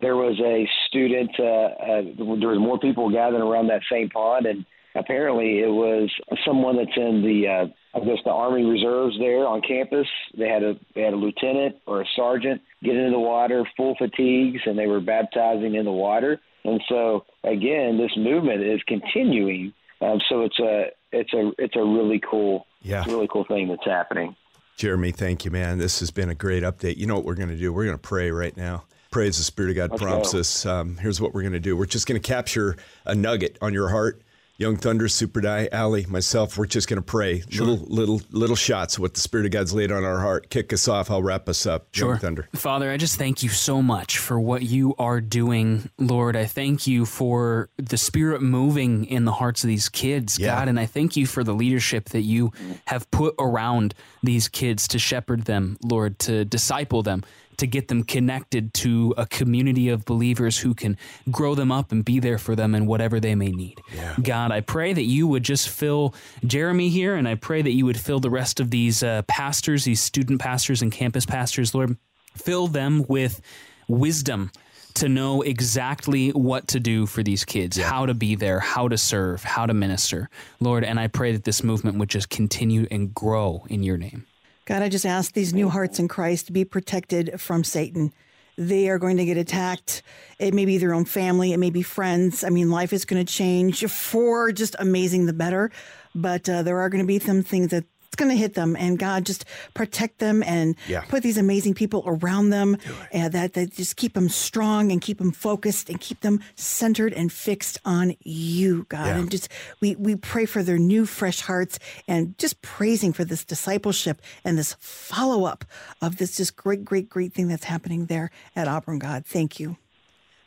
there was a student, uh, uh, there was more people gathering around that same pond, and apparently it was someone that's in the, uh, I guess, the Army Reserves there on campus. They had a they had a lieutenant or a sergeant get into the water, full fatigues, and they were baptizing in the water. And so, again, this movement is continuing. Um, so it's a it's a it's a really cool, yeah. It's a really cool thing that's happening. Jeremy, thank you, man. This has been a great update. You know what we're going to do? We're going to pray right now. Pray as the Spirit of God Let's prompts go. us. Um, here's what we're going to do. We're just going to capture a nugget on your heart. Young Thunder, Super Die, Allie, myself, we're just going to pray. Sure. Little little little shots, what the Spirit of God's laid on our heart. Kick us off. I'll wrap us up. Sure. Young Thunder. Father, I just thank you so much for what you are doing, Lord. I thank you for the Spirit moving in the hearts of these kids, yeah. God. And I thank you for the leadership that you have put around these kids to shepherd them, Lord, to disciple them, to get them connected to a community of believers who can grow them up and be there for them in whatever they may need. Yeah. God, I pray that you would just fill Jeremy here, and I pray that you would fill the rest of these uh, pastors, these student pastors and campus pastors, Lord. Fill them with wisdom to know exactly what to do for these kids, yeah. how to be there, how to serve, how to minister, Lord. And I pray that this movement would just continue and grow in your name. God, I just ask these new hearts in Christ to be protected from Satan. They are going to get attacked. It may be their own family. It may be friends. I mean, life is going to change for just amazing the better. But uh, there are going to be some things that It's going to hit them, and God just protect them and yeah. put these amazing people around them and that, that just keep them strong and keep them focused and keep them centered and fixed on you, God. Yeah. And just we, we pray for their new, fresh hearts and just praising for this discipleship and this follow-up of this just great, great, great thing that's happening there at Auburn, God. Thank you.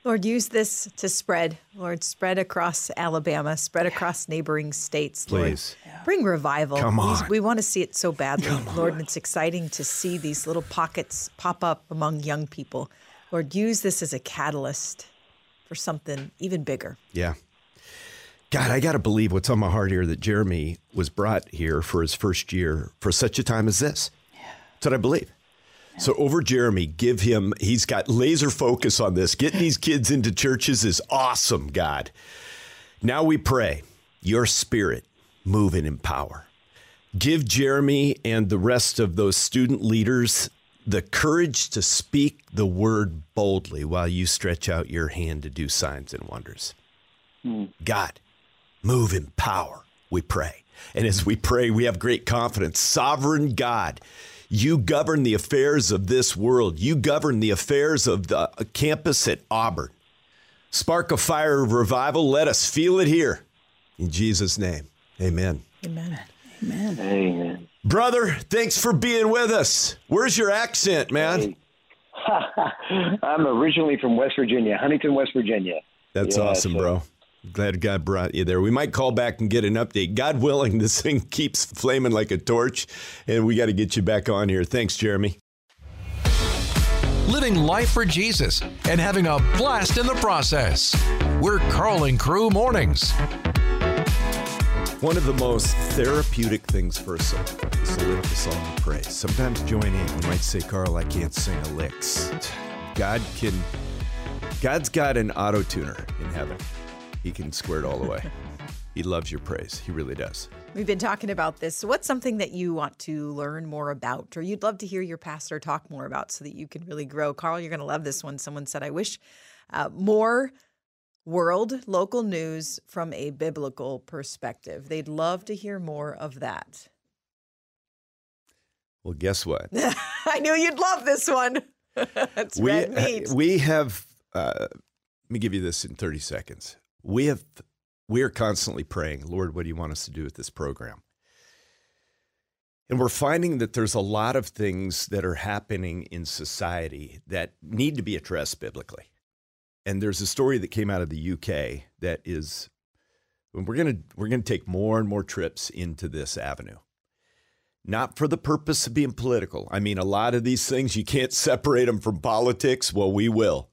Lord, use this to spread. Lord, spread across Alabama, spread yeah. across neighboring states. Please. Lord, yeah. bring revival. Come on. We, we want to see it so badly, Come Lord, on. And it's exciting to see these little pockets pop up among young people. Lord, use this as a catalyst for something even bigger. Yeah. God, I got to believe what's on my heart here, that Jeremy was brought here for his first year for such a time as this. Yeah. That's what I believe. So over Jeremy, give him, he's got laser focus on this. Getting these kids into churches is awesome, God. Now we pray, your Spirit move and empower. Give Jeremy and the rest of those student leaders the courage to speak the word boldly while you stretch out your hand to do signs and wonders. Mm. God, move in power, we pray. And as we pray, we have great confidence. Sovereign God, you govern the affairs of this world. You govern the affairs of the campus at Auburn. Spark a fire of revival. Let us feel it here. In Jesus' name, amen. Amen. Amen. Amen. Brother, thanks for being with us. Where's your accent, man? Hey. I'm originally from West Virginia, Huntington, West Virginia. That's yeah, awesome, so. bro. Glad God brought you there. We might call back and get an update. God willing, this thing keeps flaming like a torch, and we got to get you back on here. Thanks, Jeremy. Living life for Jesus and having a blast in the process. We're Karl and Crew Mornings. One of the most therapeutic things for a soul is to lift a song of praise. Sometimes join in. You might say, Karl, I can't sing a lick. God can, God's got an auto-tuner in heaven. He can square it all the way. He loves your praise. He really does. We've been talking about this. So what's something that you want to learn more about, or you'd love to hear your pastor talk more about so that you can really grow? Karl, you're going to love this one. Someone said, I wish uh, more world local news from a biblical perspective. They'd love to hear more of that. Well, guess what? I knew you'd love this one. It's we, red meat. Uh, we have, uh, let me give you this in thirty seconds. We have, we are constantly praying, Lord, what do you want us to do with this program? And we're finding that there's a lot of things that are happening in society that need to be addressed biblically. And there's a story that came out of the U K that is, we're gonna we're gonna take more and more trips into this avenue. Not for the purpose of being political. I mean, a lot of these things, you can't separate them from politics. Well, we will.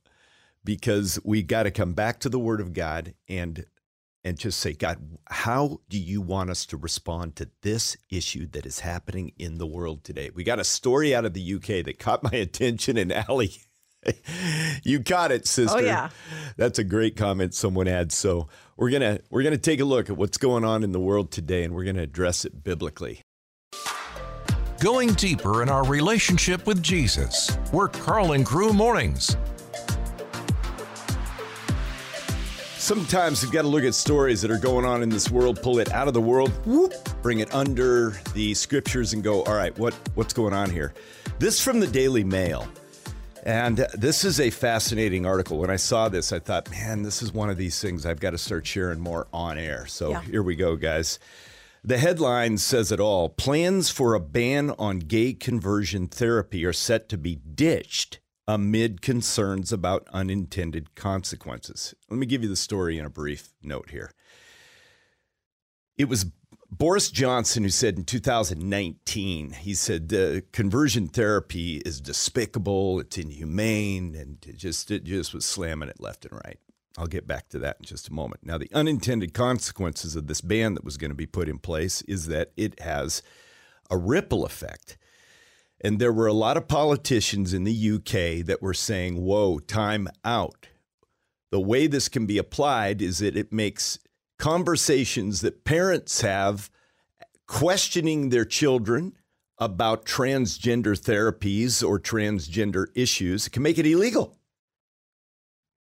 Because we got to come back to the Word of God and and just say, God, how do you want us to respond to this issue that is happening in the world today? We got a story out of the U K that caught my attention, and Allie, you caught it, sister. Oh, yeah. That's a great comment someone had. So we're gonna we're gonna take a look at what's going on in the world today, and we're gonna address it biblically. Going deeper in our relationship with Jesus. We're Karl and Crew Mornings. Sometimes we've got to look at stories that are going on in this world, pull it out of the world, whoop, bring it under the scriptures and go, all right, what, what's going on here? This from the Daily Mail. And this is a fascinating article. When I saw this, I thought, man, this is one of these things I've got to start sharing more on air. So yeah. Here we go, guys. The headline says it all. Plans for a ban on gay conversion therapy are set to be ditched amid concerns about unintended consequences. Let me give you the story in a brief note here. It was Boris Johnson who said in two thousand nineteen, he said, uh, conversion therapy is despicable, it's inhumane, and it just, it just was slamming it left and right. I'll get back to that in just a moment. Now, the unintended consequences of this ban that was going to be put in place is that it has a ripple effect. And there were a lot of politicians in the U K that were saying, whoa, time out. The way this can be applied is that it makes conversations that parents have questioning their children about transgender therapies or transgender issues. It can make it illegal,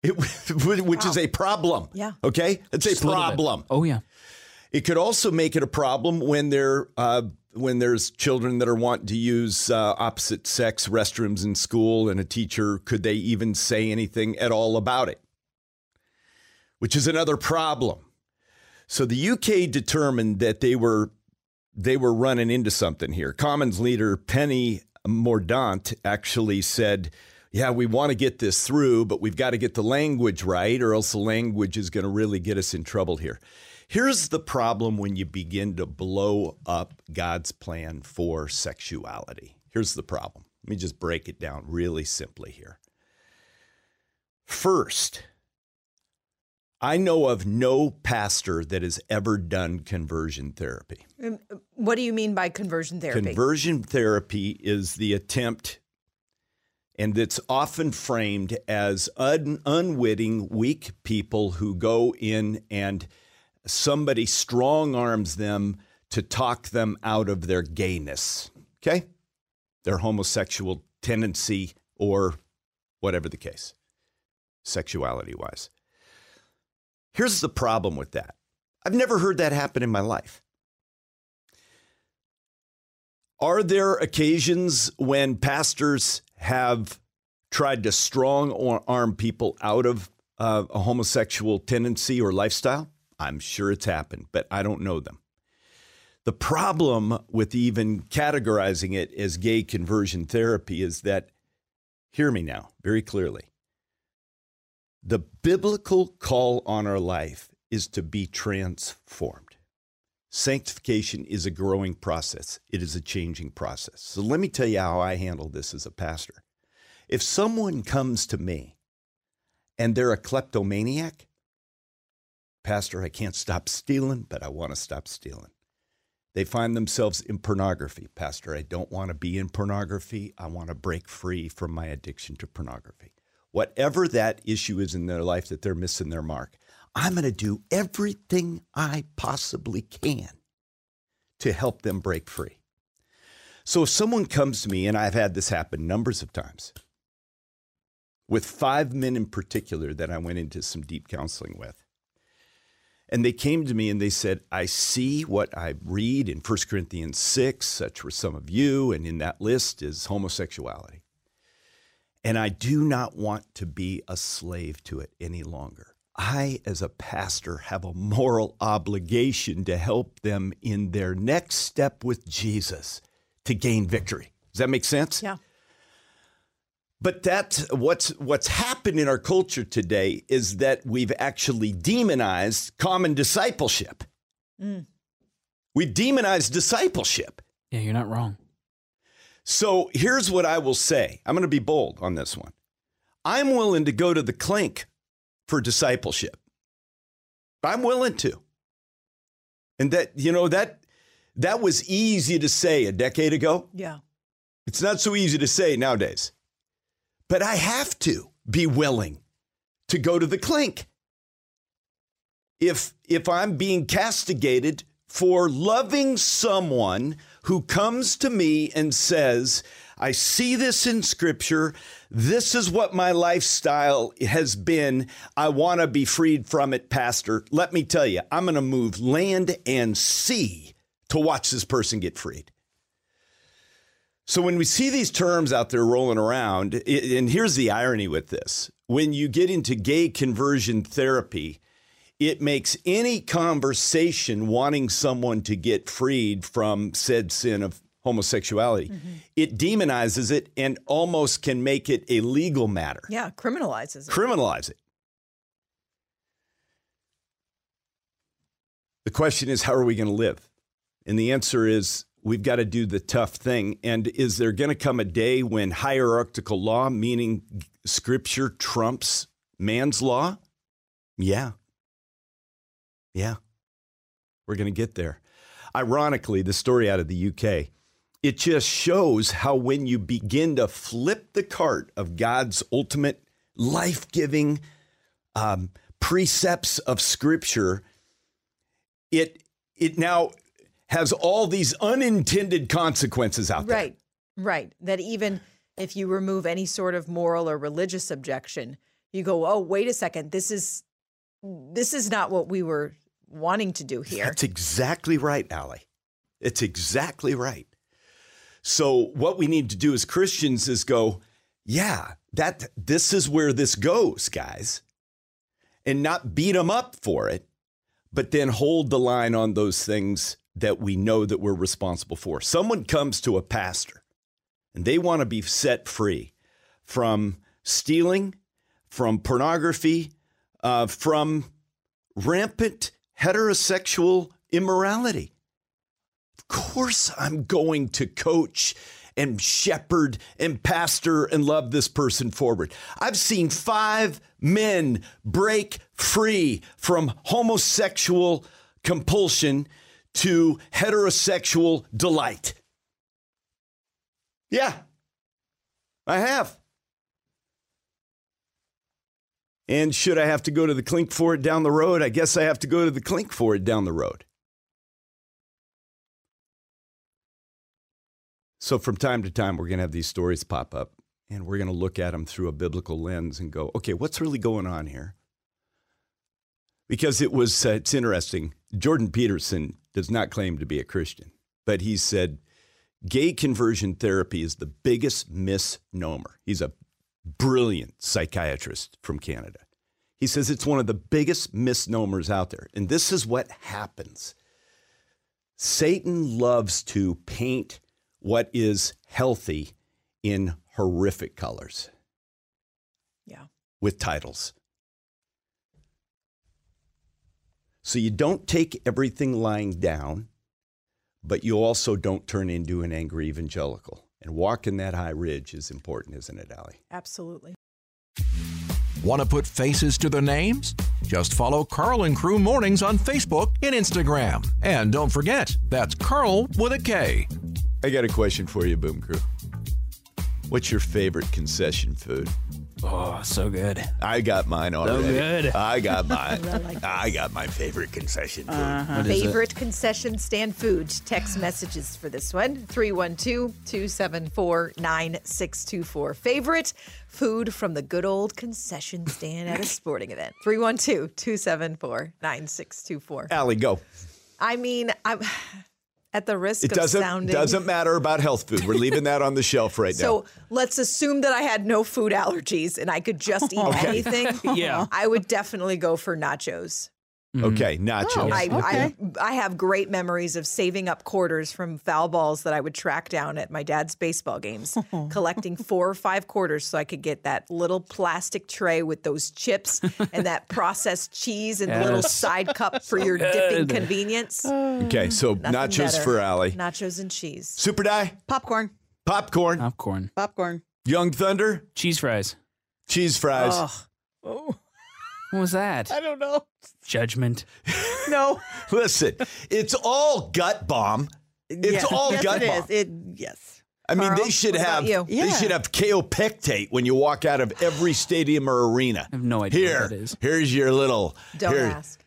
it, which wow. is a problem. Yeah. Okay? It's a problem. It. Oh, yeah. It could also make it a problem when there uh, when there's children that are wanting to use uh, opposite sex restrooms in school, and a teacher, could they even say anything at all about it? Which is another problem. So the U K determined that they were they were running into something here. Commons leader Penny Mordaunt actually said, yeah, we want to get this through, but we've got to get the language right, or else the language is going to really get us in trouble here. Here's the problem when you begin to blow up God's plan for sexuality. Here's the problem. Let me just break it down really simply here. First, I know of no pastor that has ever done conversion therapy. What do you mean by conversion therapy? Conversion therapy is the attempt, and it's often framed as un- unwitting, weak people who go in and somebody strong arms them to talk them out of their gayness, okay? Their homosexual tendency or whatever the case, sexuality-wise. Here's the problem with that. I've never heard that happen in my life. Are there occasions when pastors have tried to strong arm people out of uh, a homosexual tendency or lifestyle? I'm sure it's happened, but I don't know them. The problem with even categorizing it as gay conversion therapy is that, hear me now very clearly, the biblical call on our life is to be transformed. Sanctification is a growing process. It is a changing process. So let me tell you how I handle this as a pastor. If someone comes to me and they're a kleptomaniac, Pastor, I can't stop stealing, but I want to stop stealing. They find themselves in pornography. Pastor, I don't want to be in pornography. I want to break free from my addiction to pornography. Whatever that issue is in their life that they're missing their mark, I'm going to do everything I possibly can to help them break free. So if someone comes to me, and I've had this happen numbers of times, with five men in particular that I went into some deep counseling with, and they came to me and they said, I see what I read in First Corinthians six, such were some of you, and in that list is homosexuality. And I do not want to be a slave to it any longer. I, as a pastor, have a moral obligation to help them in their next step with Jesus to gain victory. Does that make sense? Yeah. But that's what's what's happened in our culture today is that we've actually demonized common discipleship. Mm. We've demonized discipleship. Yeah, you're not wrong. So here's what I will say. I'm going to be bold on this one. I'm willing to go to the clink for discipleship. I'm willing to. And that, you know, that that was easy to say a decade ago. Yeah. It's not so easy to say nowadays. But I have to be willing to go to the clink. If if I'm being castigated for loving someone who comes to me and says, I see this in Scripture, this is what my lifestyle has been, I want to be freed from it, Pastor. Let me tell you, I'm going to move land and sea to watch this person get freed. So when we see these terms out there rolling around, and here's the irony with this, when you get into gay conversion therapy, it makes any conversation wanting someone to get freed from said sin of homosexuality, mm-hmm. it demonizes it and almost can make it a legal matter. Yeah, criminalizes it. Criminalize it. The question is, how are we going to live? And the answer is, we've got to do the tough thing. And is there going to come a day when hierarchical law, meaning Scripture, trumps man's law? Yeah. Yeah. We're going to get there. Ironically, the story out of the U K, it just shows how when you begin to flip the cart of God's ultimate life-giving um, precepts of Scripture, it it now has all these unintended consequences out there. Right, right. That even if you remove any sort of moral or religious objection, you go, oh, wait a second, this is this is not what we were wanting to do here. That's exactly right, Allie. It's exactly right. So what we need to do as Christians is go, yeah, that this is where this goes, guys, and not beat them up for it, but then hold the line on those things that we know that we're responsible for. Someone comes to a pastor and they want to be set free from stealing, from pornography, uh, from rampant heterosexual immorality. Of course, I'm going to coach and shepherd and pastor and love this person forward. I've seen five men break free from homosexual compulsion to heterosexual delight. Yeah, I have. And should I have to go to the clink for it down the road? I guess I have to go to the clink for it down the road. So from time to time, we're going to have these stories pop up, and we're going to look at them through a biblical lens and go, okay, what's really going on here? Because it was, uh, it's interesting. Jordan Peterson does not claim to be a Christian, but he said gay conversion therapy is the biggest misnomer. He's a brilliant psychiatrist from Canada. He says it's one of the biggest misnomers out there. And this is what happens. Satan loves to paint what is healthy in horrific colors. Yeah. With titles. So you don't take everything lying down, but you also don't turn into an angry evangelical. And walking that high ridge is important, isn't it, Allie? Absolutely. Want to put faces to their names? Just follow Karl and Crew Mornings on Facebook and Instagram. And don't forget, that's Karl with a K. I got a question for you, Boom Crew. What's your favorite concession food? Oh, so good. I got mine already. So good. I got mine. I, like I got my favorite concession food. Uh-huh. Favorite concession stand food. Text messages for this one. three one two, two seven four, nine six two four. Favorite food from the good old concession stand at a sporting event. three one two, two seven four, nine six two four. Allie, go. I mean, I'm... At the risk it of sounding... It doesn't matter about health food. We're leaving that on the shelf right so now. So let's assume that I had no food allergies and I could just eat okay. anything. Yeah. I would definitely go for nachos. Mm-hmm. Okay, nachos. Oh, I, okay. I, I have great memories of saving up quarters from foul balls that I would track down at my dad's baseball games, collecting four or five quarters so I could get that little plastic tray with those chips and that processed cheese and yes. the little side cup for so your good. dipping convenience. Okay, so nothing nachos better. For Allie. Nachos and cheese. Super Dye? Popcorn. Popcorn. Popcorn. Popcorn. Young Thunder? Cheese fries. Cheese fries. Oh. oh. What was that? I don't know. Judgment. No. Listen, it's all gut bomb. It's yes. all yes, gut it bomb. Is. It, yes. I Carl, mean, they should have yeah. they should have kaopectate when you walk out of every stadium or arena. I have no idea Here, what that is. Here's your little. Don't here. ask.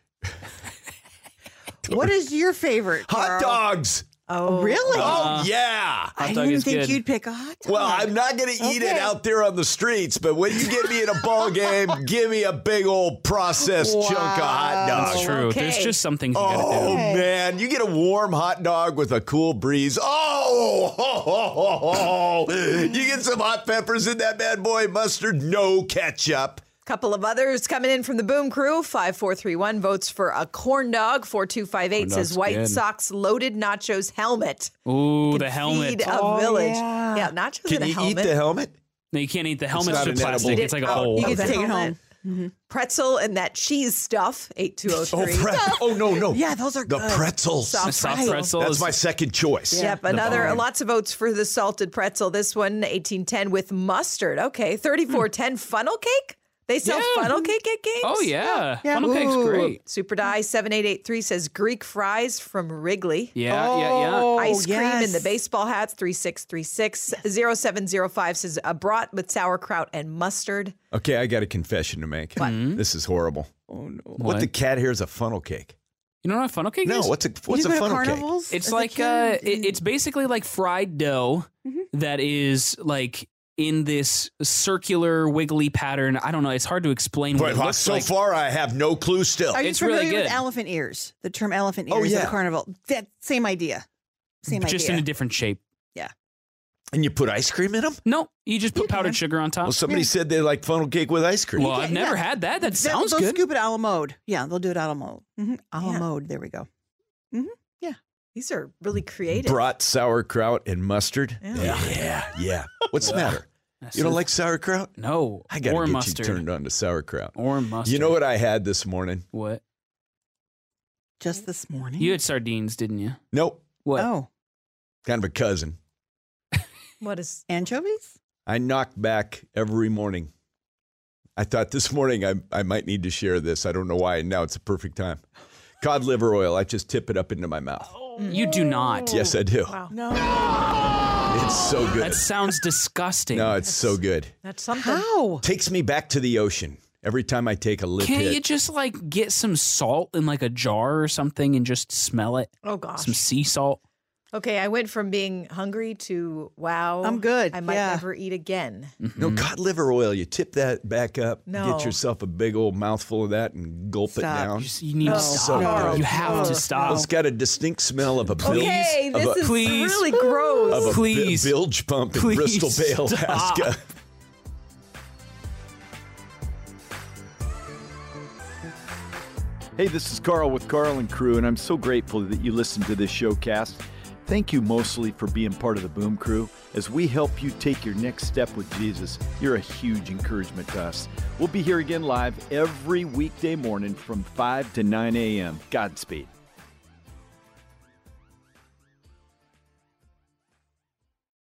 What is your favorite? Carl? Hot dogs. Oh, really? Uh, oh, yeah. I didn't think good. you'd pick a hot dog. Well, I'm not going to eat okay. it out there on the streets, but when you get me in a ball game, give me a big old processed wow. chunk of hot dog. That's true. Okay. There's just some things you got to oh, do. Oh, man. You get a warm hot dog with a cool breeze. Oh, oh, oh, oh, oh. You get some hot peppers in that bad boy, mustard, no ketchup. Couple of others coming in from the Boom Crew. five four three one votes for a corn dog. four two five eight says White good. Sox loaded nachos helmet. Ooh, the helmet. Feed a oh, village. Yeah, yeah nachos Can in a you helmet. Eat the helmet? No, you can't eat the helmet. It's, it's plastic. It's like a whole. You can take it home. Mm-hmm. Pretzel and that cheese stuff, eight two oh three. Oh, pre- oh no, no. Yeah, those are the good. The pretzels. Soft, soft pretzels. That's my second choice. Yeah. Yep, the another, bar. Lots of votes for the salted pretzel. This one, eighteen ten with mustard. Okay, thirty-four ten funnel cake? They sell yeah. funnel cake at games? Oh, yeah. yeah. Funnel Ooh. cake's great. Super Dye seven eight eight three says Greek fries from Wrigley. Yeah, oh, yeah, yeah. Ice cream yes. in the baseball hats, three six three six. Yes. zero seven zero five says a brat with sauerkraut and mustard. Okay, I got a confession to make. What? Mm-hmm. This is horrible. Oh, no. What? What the cat here is a funnel cake. You know what a funnel cake no, is? No, what's a, what's a funnel cake? It's As like, uh, it, it's basically like fried dough mm-hmm. that is like in this circular wiggly pattern. I don't know. It's hard to explain what it looks so like. So far, I have no clue still. Are you it's familiar really good. With elephant ears? The term elephant ears oh, yeah. at the carnival. That same idea. Same just idea. Just in a different shape. Yeah. And you put ice cream in them? No, you just put you powdered can. Sugar on top. Well, somebody yeah. said they like funnel cake with ice cream. Well, I've yeah. never had that. That sounds they'll, they'll good. They'll scoop it a la mode. Yeah, they'll do it a la mode. Mm-hmm. A la yeah. mode. There we go. Mm-hmm. Yeah. These are really creative. Brat, sauerkraut, and mustard. Yeah, yeah, yeah. yeah. What's the matter? That's you don't like sauerkraut? No. I got to get mustard. You turned on to sauerkraut. Or mustard. You know what I had this morning? What? Just this morning? You had sardines, didn't you? Nope. What? Oh. Kind of a cousin. What is anchovies? I knock back every morning. I thought this morning I, I might need to share this. I don't know why. And now it's a perfect time. Cod liver oil. I just tip it up into my mouth. Oh, you do not. Yes, I do. Wow. No. It's so good. That sounds disgusting. No, it's that's, so good. That's something. How? Takes me back to the ocean every time I take a lip Can't hit. You just like get some salt in like a jar or something and just smell it? Oh, gosh. Some sea salt. Okay, I went from being hungry to, wow. I'm good. I might yeah. never eat again. Mm-hmm. No, cod liver oil. You tip that back up. No. Get yourself a big old mouthful of that and gulp stop. It down. You, just, you need no. to stop. So no. You have no. to stop. Well, it's got a distinct smell of a bilge. Okay, this a, is please, really gross. Of a please, bilge pump in Bristol Bay, Alaska. Stop. Hey, this is Carl with Carl and Crew, and I'm so grateful that you listen to this showcast. Thank you mostly for being part of the Boom Crew. As we help you take your next step with Jesus, you're a huge encouragement to us. We'll be here again live every weekday morning from five to nine a.m. Godspeed.